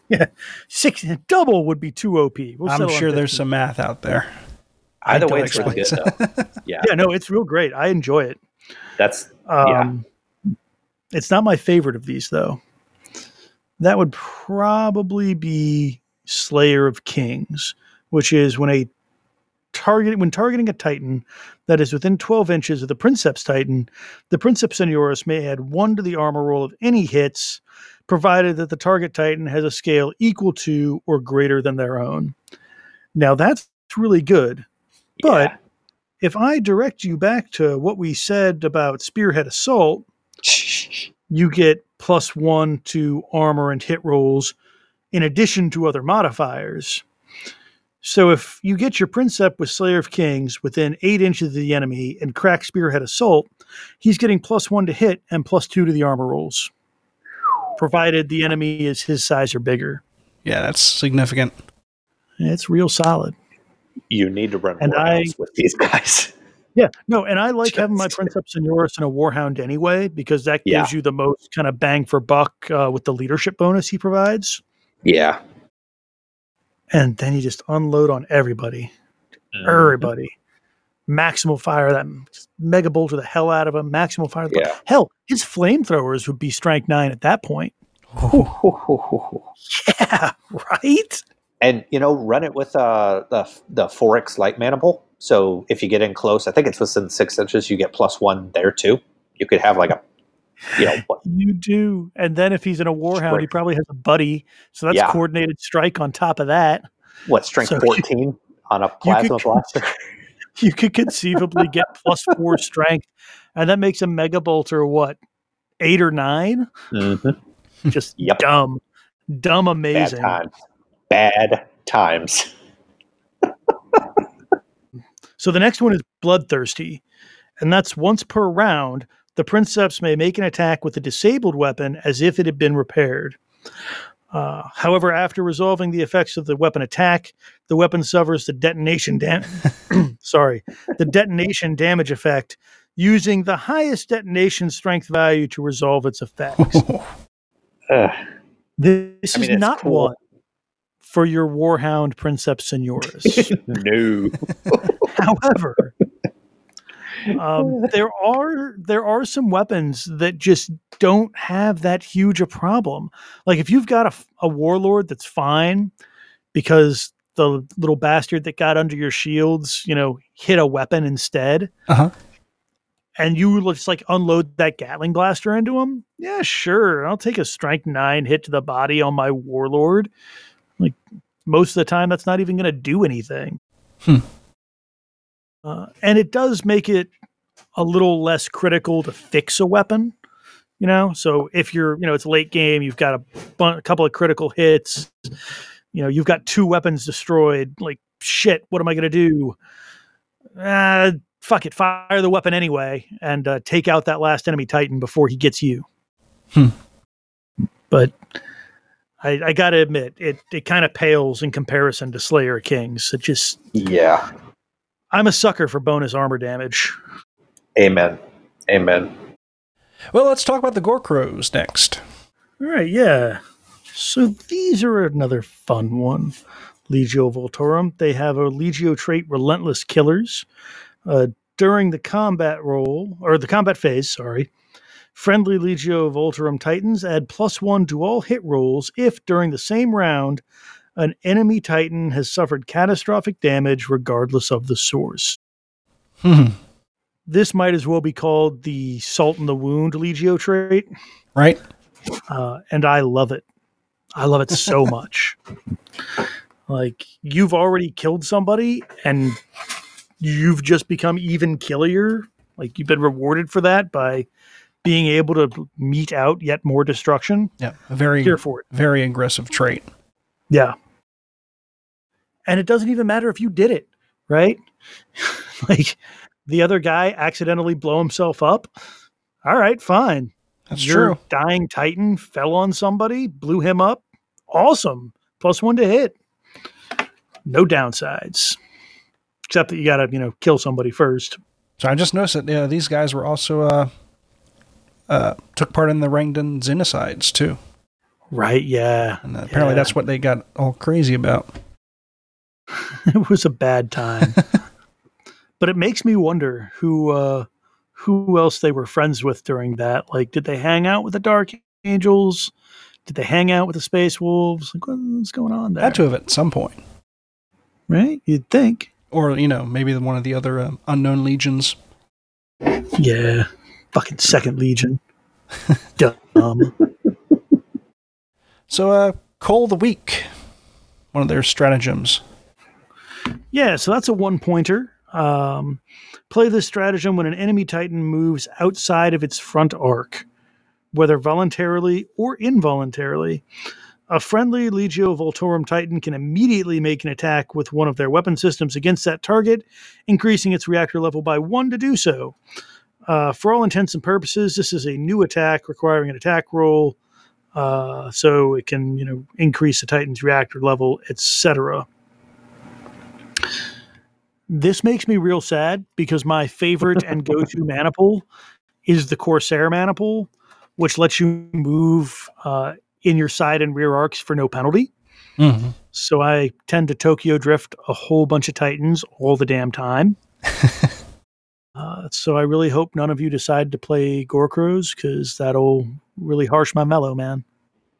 Yeah, 6 double would be too OP. I'm sure there's some math out there. Either way, it's really good, though. Yeah. Yeah, no, it's real great. I enjoy it. That's, yeah. It's not my favorite of these, though. That would probably be Slayer of Kings, which is when targeting a Titan that is within 12 inches of the Princeps Titan, the Princeps Seniores may add 1 to the armor roll of any hits, provided that the target Titan has a scale equal to or greater than their own. Now, that's really good. But yeah. If I direct you back to what we said about Spearhead Assault, you get +1 to armor and hit rolls in addition to other modifiers. So if you get your Princep with Slayer of Kings within 8 inches of the enemy and crack Spearhead Assault, he's getting +1 to hit and +2 to the armor rolls, provided the enemy is his size or bigger. Yeah, that's significant. It's real solid. You need to run Warhounds with these guys. Yeah, no, and I like having my Princeps Seniores and a Warhound anyway, because that gives you the most kind of bang for buck with the leadership bonus he provides. Yeah. And then you just unload on everybody. Mm-hmm. Everybody. Maximal fire them. Mega Bolter the hell out of him. Maximal fire them. Yeah. Hell, his flamethrowers would be strength 9 at that point. Yeah, right? And, you know, run it with the 4X Light Mandible. So if you get in close, I think it's within 6 inches, you get +1 there, too. You could have, like, a, you know. You do. And then if he's in a Warhound, he probably has a buddy. So that's coordinated strike on top of that. What, strength 14 on a Plasma Blaster? You could conceivably get +4 strength. And that makes a Mega Bolter, what, 8 or 9? Mm-hmm. Just dumb. Dumb amazing. Bad times. So the next one is Bloodthirsty, and that's once per round, the Princeps may make an attack with a disabled weapon as if it had been repaired. However, after resolving the effects of the weapon attack, the weapon suffers the detonation damage. The detonation damage effect, using the highest detonation strength value to resolve its effects. This is not cool. One. For your Warhound Princeps Seniores. No. However, there are some weapons that just don't have that huge a problem. Like if you've got a Warlord, that's fine because the little bastard that got under your shields, you know, hit a weapon instead. Uh-huh. And you just like unload that Gatling blaster into him. Yeah, sure. I'll take a strength 9 hit to the body on my Warlord. Like most of the time, that's not even going to do anything. And it does make it a little less critical to fix a weapon, you know? So if you're, you know, it's late game, you've got a couple of critical hits, you know, you've got 2 weapons destroyed. Like, shit, what am I going to do? Fuck it. Fire the weapon anyway and take out that last enemy Titan before he gets you. But I got to admit, it kind of pales in comparison to Slayer Kings. It just... Yeah. I'm a sucker for bonus armor damage. Amen. Well, let's talk about the Gorkrows next. All right, yeah. So these are another fun one. Legio Vulturum. They have a Legio trait, Relentless Killers. During the combat roll, or the combat phase, sorry, friendly Legio Vulturum Titans add +1 to all hit rolls if, during the same round, an enemy Titan has suffered catastrophic damage regardless of the source. This might as well be called the Salt in the Wound Legio trait. Right. And I love it. I love it so much. Like, you've already killed somebody, and you've just become even killier. Like, you've been rewarded for that by being able to mete out yet more destruction. Yeah, very aggressive trait. Yeah. And it doesn't even matter if you did it, right? Like, the other guy accidentally blow himself up. All right, fine. That's true. Dying Titan fell on somebody, blew him up. Awesome. +1 to hit. No downsides. Except that you got to, kill somebody first. So I just noticed that these guys were also... took part in the Rangdan Xenocides too. Right, yeah. And apparently that's what they got all crazy about. It was a bad time. But it makes me wonder who else they were friends with during that. Like, did they hang out with the Dark Angels? Did they hang out with the Space Wolves? Like, what's going on there? Had to have at some point. Right? You'd think. Or, maybe one of the other unknown legions. Yeah. Fucking Second Legion. Dumb. So, Call the Weak. One of their stratagems. Yeah, so that's a one-pointer. Play this stratagem when an enemy Titan moves outside of its front arc, whether voluntarily or involuntarily. A friendly Legio Vulturum Titan can immediately make an attack with one of their weapon systems against that target, increasing its reactor level by 1 to do so. For all intents and purposes, this is a new attack requiring an attack roll, so it can, increase the Titan's reactor level, etc. This makes me real sad because my favorite and go-to maniple is the Corsair maniple, which lets you move in your side and rear arcs for no penalty. Mm-hmm. So I tend to Tokyo Drift a whole bunch of Titans all the damn time. So I really hope none of you decide to play Gorkrows, because that'll really harsh my mellow, man.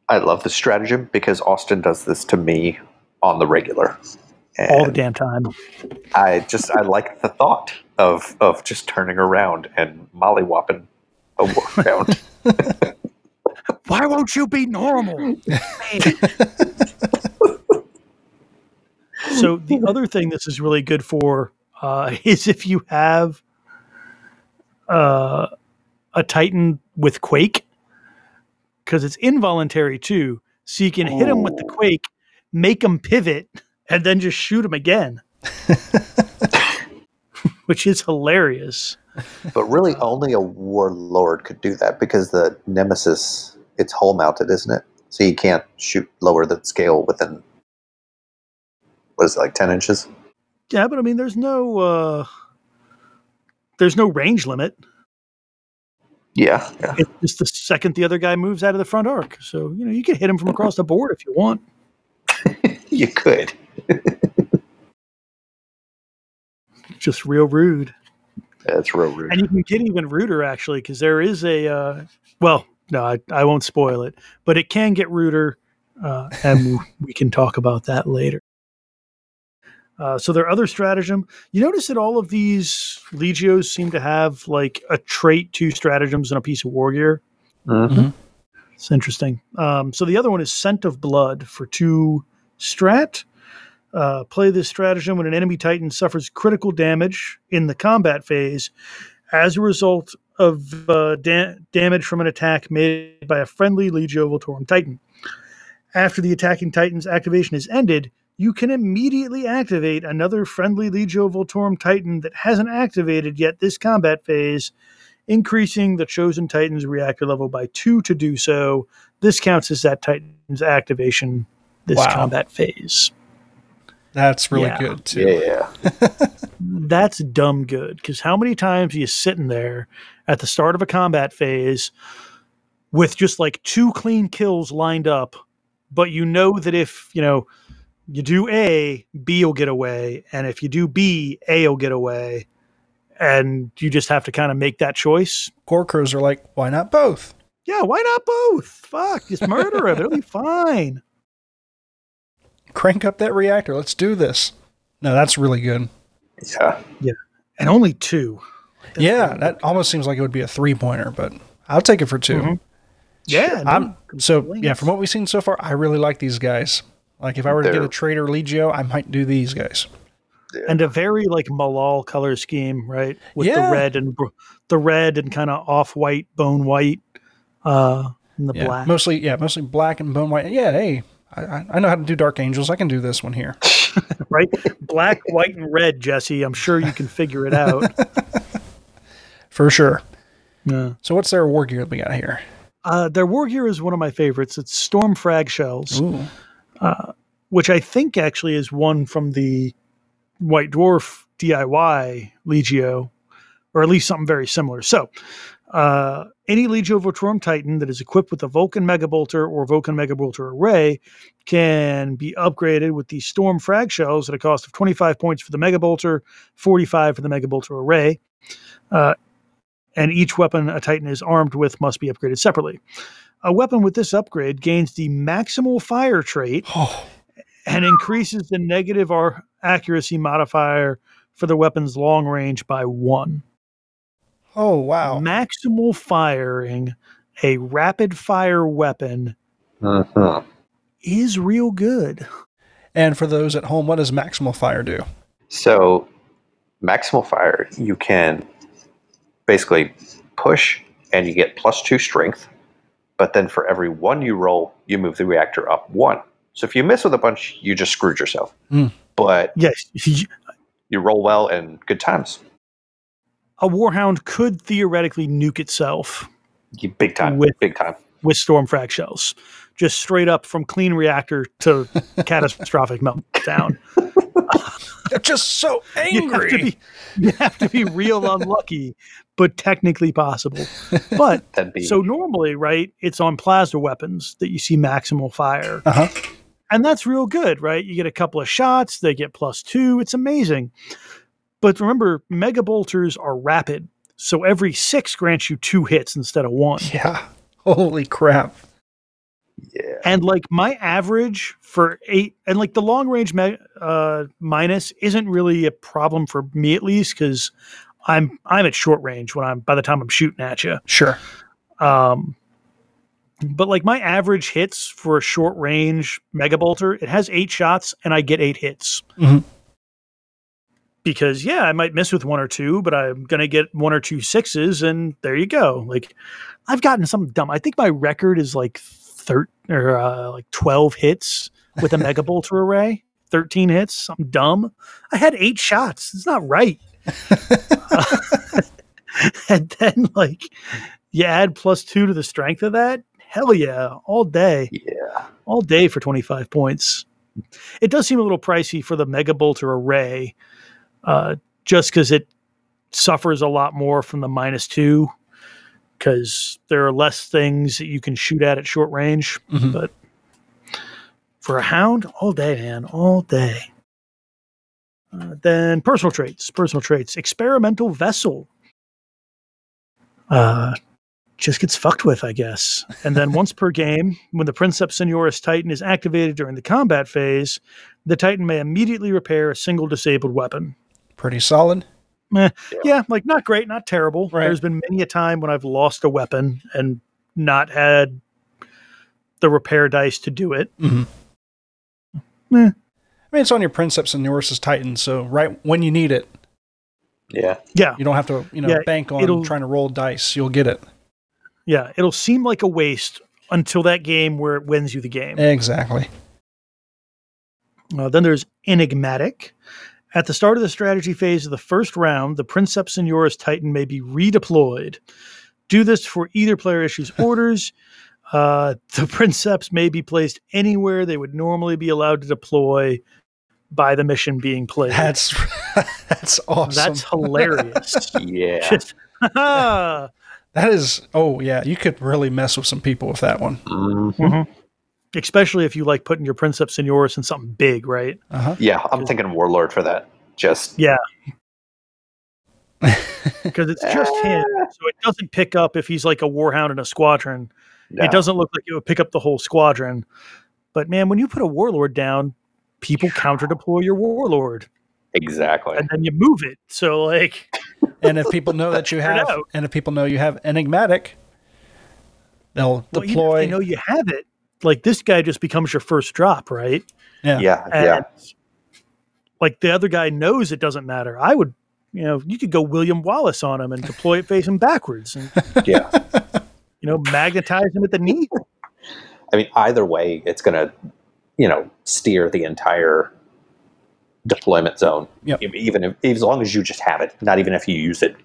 I love the stratagem because Austin does this to me on the regular. And all the damn time. I like the thought of just turning around and mollywopping a Warhound. Why won't you be normal? So the other thing this is really good for is if you have a Titan with Quake, because it's involuntary too, so you can hit him with the Quake, make him pivot, and then just shoot him again. Which is hilarious. But really only a Warlord could do that, because the Nemesis, it's hull mounted, isn't it? So you can't shoot lower than scale within, what is it, like 10 inches? Yeah, but I mean, there's no range limit. Yeah. It's just the second the other guy moves out of the front arc. So, you could hit him from across the board if you want. You could. Just real rude. That's real rude. And you can get even ruder, actually, because there is a... well, no, I won't spoil it. But it can get ruder, and we can talk about that later. So their other stratagem, you notice that all of these Legios seem to have like a trait, 2 stratagems, and a piece of war gear. Mm-hmm. It's interesting. So the other one is Scent of Blood for 2 strat. Play this stratagem when an enemy Titan suffers critical damage in the combat phase as a result of damage from an attack made by a friendly Legio Vulturum Titan. After the attacking Titan's activation is ended, you can immediately activate another friendly Legio Vulturum Titan that hasn't activated yet this combat phase, increasing the chosen Titan's reactor level by 2 to do so, This counts as that Titan's activation this combat phase. That's really good, too. Yeah. That's dumb good, because how many times are you sitting there at the start of a combat phase with just like two clean kills lined up, but you know that if, you know, you do A, B will get away, and if you do B, A will get away, and you just have to kind of make that choice. Core crews are like, why not both? Yeah, why not both? Fuck, just murder it. It'll be fine. Crank up that reactor. Let's do this. No, that's really good. Yeah. And only two. That's that almost seems like it would be a three-pointer, but I'll take it for two. Mm-hmm. Yeah. From what we've seen so far, I really like these guys. Like, if I were to get a Trader Legio, I might do these guys. And a very, like, Malal color scheme, right? With the red and kind of off-white, bone white, and the black. Mostly black and bone white. Yeah, hey, I know how to do Dark Angels. I can do this one here. Right? Black, white, and red, Jesse. I'm sure you can figure it out. For sure. Yeah. So what's their war gear that we got here? Their war gear is one of my favorites. It's Storm Frag Shells. Ooh. Which I think actually is one from the White Dwarf DIY Legio, or at least something very similar. So any Legio Vulturum Titan that is equipped with a Vulcan Mega Bolter or Vulcan Mega Bolter Array can be upgraded with the Storm Frag Shells at a cost of 25 points for the Mega Bolter, 45 for the Mega Bolter Array. And each weapon a Titan is armed with must be upgraded separately. A weapon with this upgrade gains the maximal fire trait and increases the negative or accuracy modifier for the weapon's long range by 1. Oh, wow. Maximal firing a rapid fire weapon is real good. And for those at home, what does maximal fire do? So maximal fire, you can basically push and you get +2 strength. But then for every 1 you roll, you move the reactor up 1. So if you miss with a bunch, you just screwed yourself. Mm. But yes, you roll well and good times. A Warhound could theoretically nuke itself. Big time. With Storm Frag Shells. Just straight up from clean reactor to catastrophic meltdown. They're just so angry. You have to be real unlucky, but technically possible. But so normally, right, it's on plasma weapons that you see maximal fire. Uh-huh. And that's real good, right? You get a couple of shots, they get +2. It's amazing. But remember, Mega Bolters are rapid. So every 6 grants you 2 hits instead of 1. Yeah. Holy crap. Yeah. And like my average for 8, and like the long range minus isn't really a problem for me, at least, because I'm at short range by the time I'm shooting at you. Sure. But like my average hits for a short range Mega Bolter, it has 8 shots and I get 8 hits. Mm-hmm. Because I might miss with 1 or 2, but I'm going to get 1 or 2 sixes, and there you go. Like I've gotten something dumb. I think my record is like 12 hits with a Mega Bolter Array, 13 hits, something dumb. I had 8 shots. It's not right. And then like you add +2 to the strength of that. Hell yeah. All day. Yeah. All day for 25 points. It does seem a little pricey for the Mega Bolter Array, just because it suffers a lot more from the -2. Because there are less things that you can shoot at short range. Mm-hmm. But for a Hound, all day, man, all day. Then personal traits. Experimental vessel. Just gets fucked with, I guess. And then once per game, when the Princeps Seniores Titan is activated during the combat phase, the Titan may immediately repair a single disabled weapon. Pretty solid. Yeah, like not great, not terrible. Right. There's been many a time when I've lost a weapon and not had the repair dice to do it. Mm-hmm. I mean, it's on your Princeps and Seniores Titan, so right when you need it, you don't have to bank on trying to roll dice. You'll get it. Yeah, it'll seem like a waste until that game where it wins you the game. Exactly. Then there's enigmatic. At the start of the strategy phase of the first round, the Princeps Seniores Titan may be redeployed. Do this for either player issues orders, The Princeps may be placed anywhere they would normally be allowed to deploy by the mission being played. That's awesome. That's hilarious. Yeah. Just, that is, oh yeah, you could really mess with some people with that one. Mm-hmm. Mm-hmm. Especially if you like putting your Princeps Seniores in something big, right? Uh-huh. Yeah, I'm thinking Warlord for that. Just yeah, because it's just him, so it doesn't pick up if he's like a Warhound in a squadron. No. It doesn't look like it would pick up the whole squadron. But man, when you put a Warlord down, people counter deploy your Warlord. Exactly, and then you move it. So like, and if people know that you have, and if people know you have Enigmatic, they'll deploy. Even if they know you have it. Like this guy just becomes your first drop, right? Yeah. Yeah. And yeah. Like the other guy knows it doesn't matter. I would, you know, you could go William Wallace on him and deploy it facing backwards. And, yeah. You know, magnetize him at the knee. I mean, either way, it's going to, you know, steer the entire deployment zone. Yep. Even if, as long as you just have it, not even if you use it.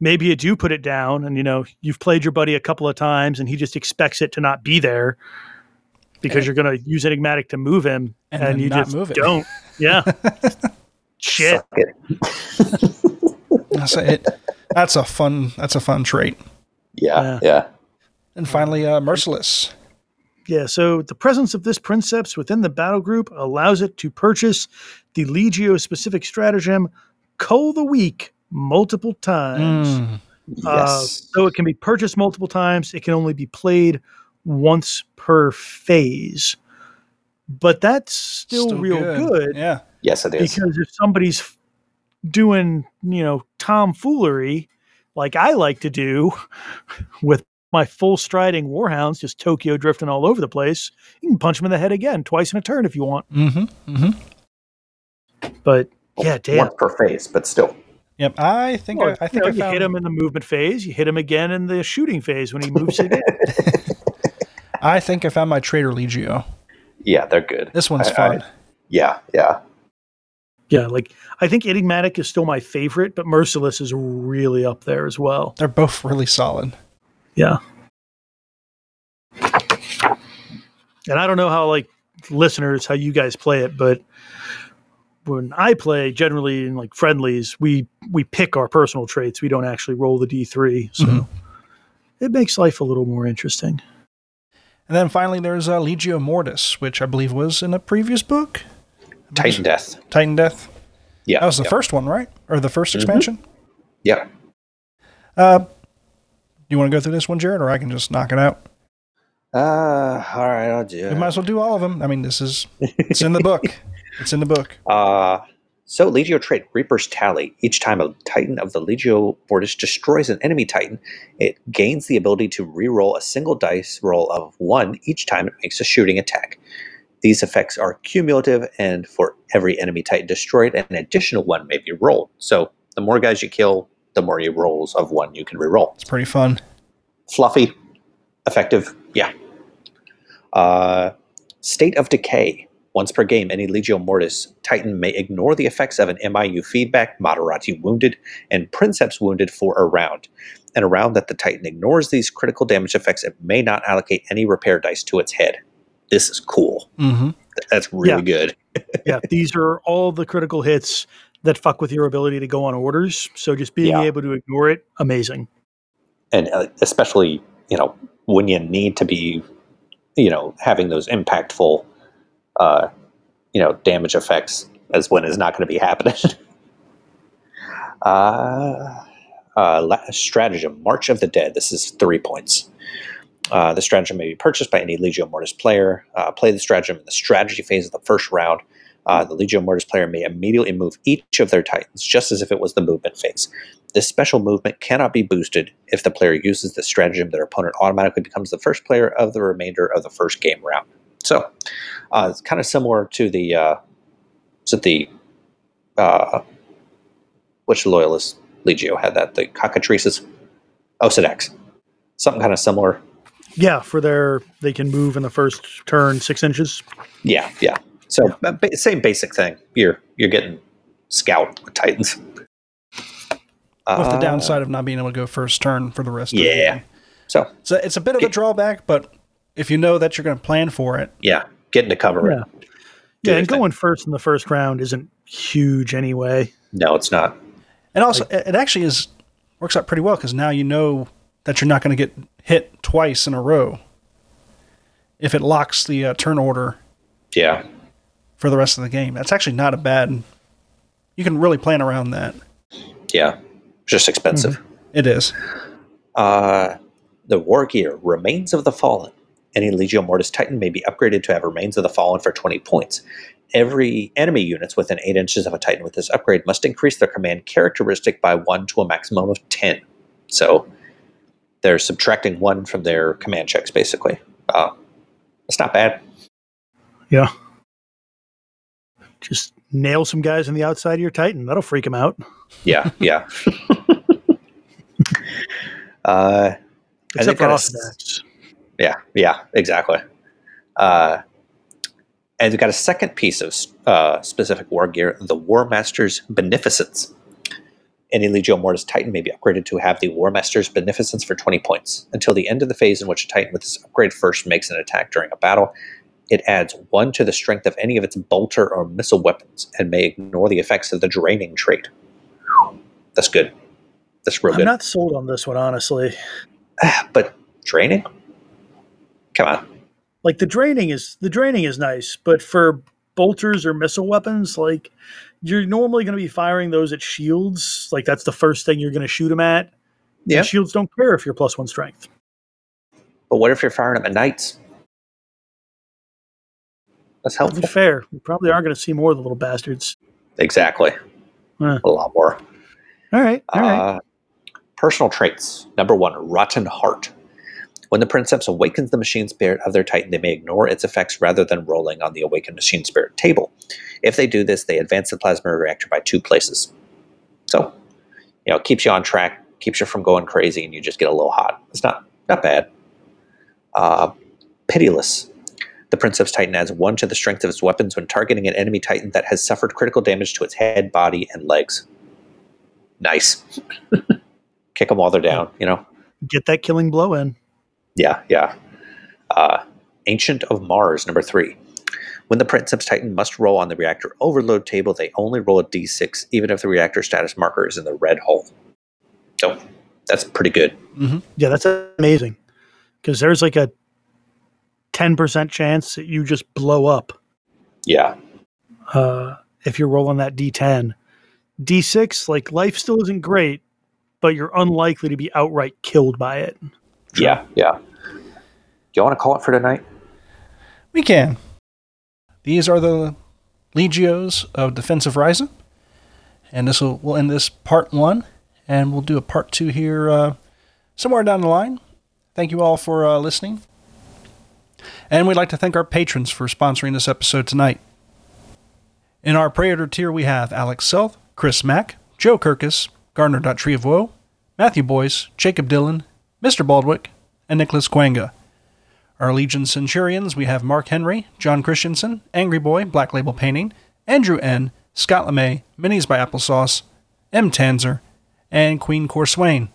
Maybe you do put it down and, you know, you've played your buddy a couple of times and he just expects it to not be there. Because you're going to use Enigmatic to move him, and you just don't. Yeah. Shit. That's a fun trait. Yeah. Yeah. And finally, Merciless. Yeah. So the presence of this Princeps within the battle group allows it to purchase the Legio-specific stratagem, Cull the Weak, multiple times. Yes. So it can be purchased multiple times. It can only be played once per phase, but that's still real good. Yeah. Yes, it is. Because if somebody's doing, you know, tomfoolery, like I like to do with my full striding Warhounds, just Tokyo drifting all over the place, you can punch them in the head again, twice in a turn if you want. Mm-hmm. Mm-hmm. But yeah, damn. Once per phase, but still. Yep. I think you hit him in the movement phase. You hit him again in the shooting phase when he moves again. I think I found my Traitor Legio. Yeah, they're good. This one's fun. Yeah, like, I think Enigmatic is still my favorite, but Merciless is really up there as well. They're both really solid. Yeah. And I don't know how, like, listeners, how you guys play it, but when I play, generally in, like, friendlies, we pick our personal traits. We don't actually roll the D3, so it makes life a little more interesting. And then finally, there's Legio Mortis, which I believe was in a previous book. Titan Death. Yeah. That was the first one, right? Or the first expansion? Yeah. You want to go through this one, Jared, or I can just knock it out? All right, I'll do it. We might as well do all of them. I mean, it's in the book. It's in the book. So Legio trait, Reaper's Tally. Each time a Titan of the Legio Mortis destroys an enemy Titan, it gains the ability to re-roll a single dice roll of 1 each time it makes a shooting attack. These effects are cumulative, and for every enemy Titan destroyed, an additional 1 may be rolled. So the more guys you kill, the more you rolls of 1 you can re-roll. It's pretty fun. Fluffy. Effective. Yeah. State of Decay. Once per game, any Legio Mortis Titan may ignore the effects of an MIU feedback, Moderati wounded, and Princeps wounded for a round. In a round that the Titan ignores these critical damage effects, it may not allocate any repair dice to its head. This is cool. Mm-hmm. That's really good. Yeah, these are all the critical hits that fuck with your ability to go on orders. So just being able to ignore it, amazing. And especially, you know, when you need to be, you know, having those impactful you know, damage effects as when is not going to be happening. Stratagem, March of the Dead. This is 3 points. The stratagem may be purchased by any Legio Mortis player. Play the stratagem in the strategy phase of the first round. The Legio Mortis player may immediately move each of their Titans, just as if it was the movement phase. This special movement cannot be boosted. If the player uses the stratagem, their opponent automatically becomes the first player of the remainder of the first game round. So, it's kind of similar to the which Loyalist Legio had that? The Cockatrices? Osedax. Something kind of similar. Yeah, for they can move in the first turn 6 inches. Yeah, yeah. So, same basic thing. You're getting scout with Titans. With the downside of not being able to go first turn for the rest of the game. So, it's a bit of a drawback, but if you know that you're going to plan for it. Yeah, getting to cover it. Yeah, and going first in the first round isn't huge anyway. No, it's not. And also, like, it actually works out pretty well because now you know that you're not going to get hit twice in a row if it locks the turn order. Yeah. For the rest of the game. That's actually not a bad... You can really plan around that. Yeah. Just expensive. Mm-hmm. It is. The War Gear, Remains of the Fallen. Any Legio Mortis Titan may be upgraded to have Remains of the Fallen for 20 points. Every enemy units within 8 inches of a Titan with this upgrade must increase their command characteristic by 1 to a maximum of 10. So they're subtracting 1 from their command checks, basically. It's not bad. Yeah. Just nail some guys on the outside of your Titan. That'll freak them out. Yeah, yeah. Except for Osedax. Yeah, yeah, exactly. And we've got a second piece of specific war gear, the War Master's Beneficence. Any Legio Mortis Titan may be upgraded to have the War Master's Beneficence for 20 points. Until the end of the phase in which a Titan with this upgrade first makes an attack during a battle, it adds 1 to the strength of any of its bolter or missile weapons and may ignore the effects of the draining trait. That's good. That's real good. I'm not sold on this one, honestly. But draining? Come on. Like the draining is nice, but for bolters or missile weapons, like you're normally going to be firing those at shields. Like that's the first thing you're going to shoot them at. Yeah. And shields don't care if you're +1 strength. But what if you're firing them at knights? That's helpful. That's fair. We probably are going to see more of the little bastards. Exactly. A lot more. All right. Personal traits. Number 1, Rotten Heart. When the Princeps awakens the machine spirit of their Titan, they may ignore its effects rather than rolling on the awakened machine spirit table. If they do this, they advance the plasma reactor by 2 places. So, you know, it keeps you on track, keeps you from going crazy, and you just get a little hot. It's not bad. Pitiless. The Princeps Titan adds 1 to the strength of its weapons when targeting an enemy Titan that has suffered critical damage to its head, body, and legs. Nice. Kick them while they're down, you know. Get that killing blow in. Yeah, yeah. Ancient of Mars, number 3. When the Princeps Titan must roll on the reactor overload table, they only roll a d6, even if the reactor status marker is in the red hole. So that's pretty good. Mm-hmm. Yeah, that's amazing. Because there's like a 10% chance that you just blow up. Yeah. If you're rolling that D10. D6, like, life still isn't great, but you're unlikely to be outright killed by it. True. Yeah, yeah. Do you want to call it for tonight? We can. These are the Legios of Defense of Ryza. And we'll end this part 1, and we'll do a part 2 here somewhere down the line. Thank you all for listening. And we'd like to thank our patrons for sponsoring this episode tonight. In our Praetor tier, we have Alex Self, Chris Mack, Joe Kirkus, Gardner.Tree of Woe, Matthew Boyce, Jacob Dillon, Mr. Baldwick, and Nicholas Quanga. Our Legion Centurions, we have Mark Henry, John Christensen, Angry Boy, Black Label Painting, Andrew N., Scott LeMay, Minis by Applesauce, M. Tanzer, and Queen Corswain.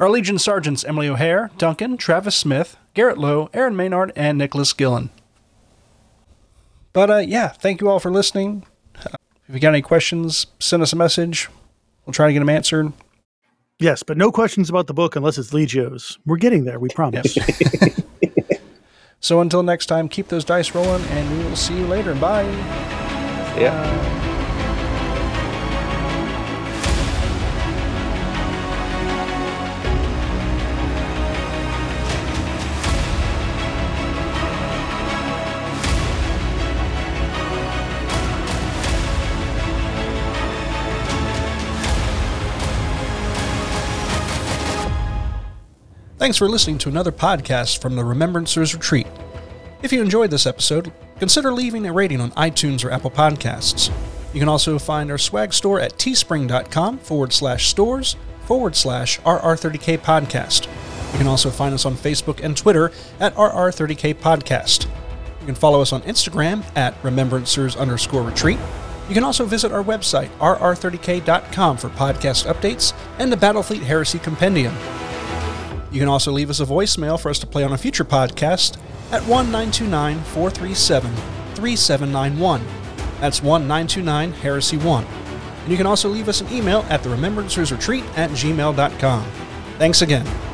Our Legion Sergeants, Emily O'Hare, Duncan, Travis Smith, Garrett Lowe, Aaron Maynard, and Nicholas Gillen. But yeah, thank you all for listening. If you got any questions, send us a message. We'll try to get them answered. Yes, but no questions about the book unless it's Legios. We're getting there, we promise. Yep. So until next time, keep those dice rolling, and we will see you later. Bye. Yeah. Thanks for listening to another podcast from the Remembrancer's Retreat. If you enjoyed this episode, consider leaving a rating on iTunes or Apple Podcasts. You can also find our swag store at teespring.com/stores/RR30K podcast. You can also find us on Facebook and Twitter at RR30K podcast. You can follow us on Instagram at Remembrancers_retreat. You can also visit our website, RR30K.com, for podcast updates and the Battlefleet Heresy Compendium. You can also leave us a voicemail for us to play on a future podcast at 1-929-437-3791. That's 1-929-Heresy1. And you can also leave us an email at theremembrancersretreat@gmail.com. Thanks again.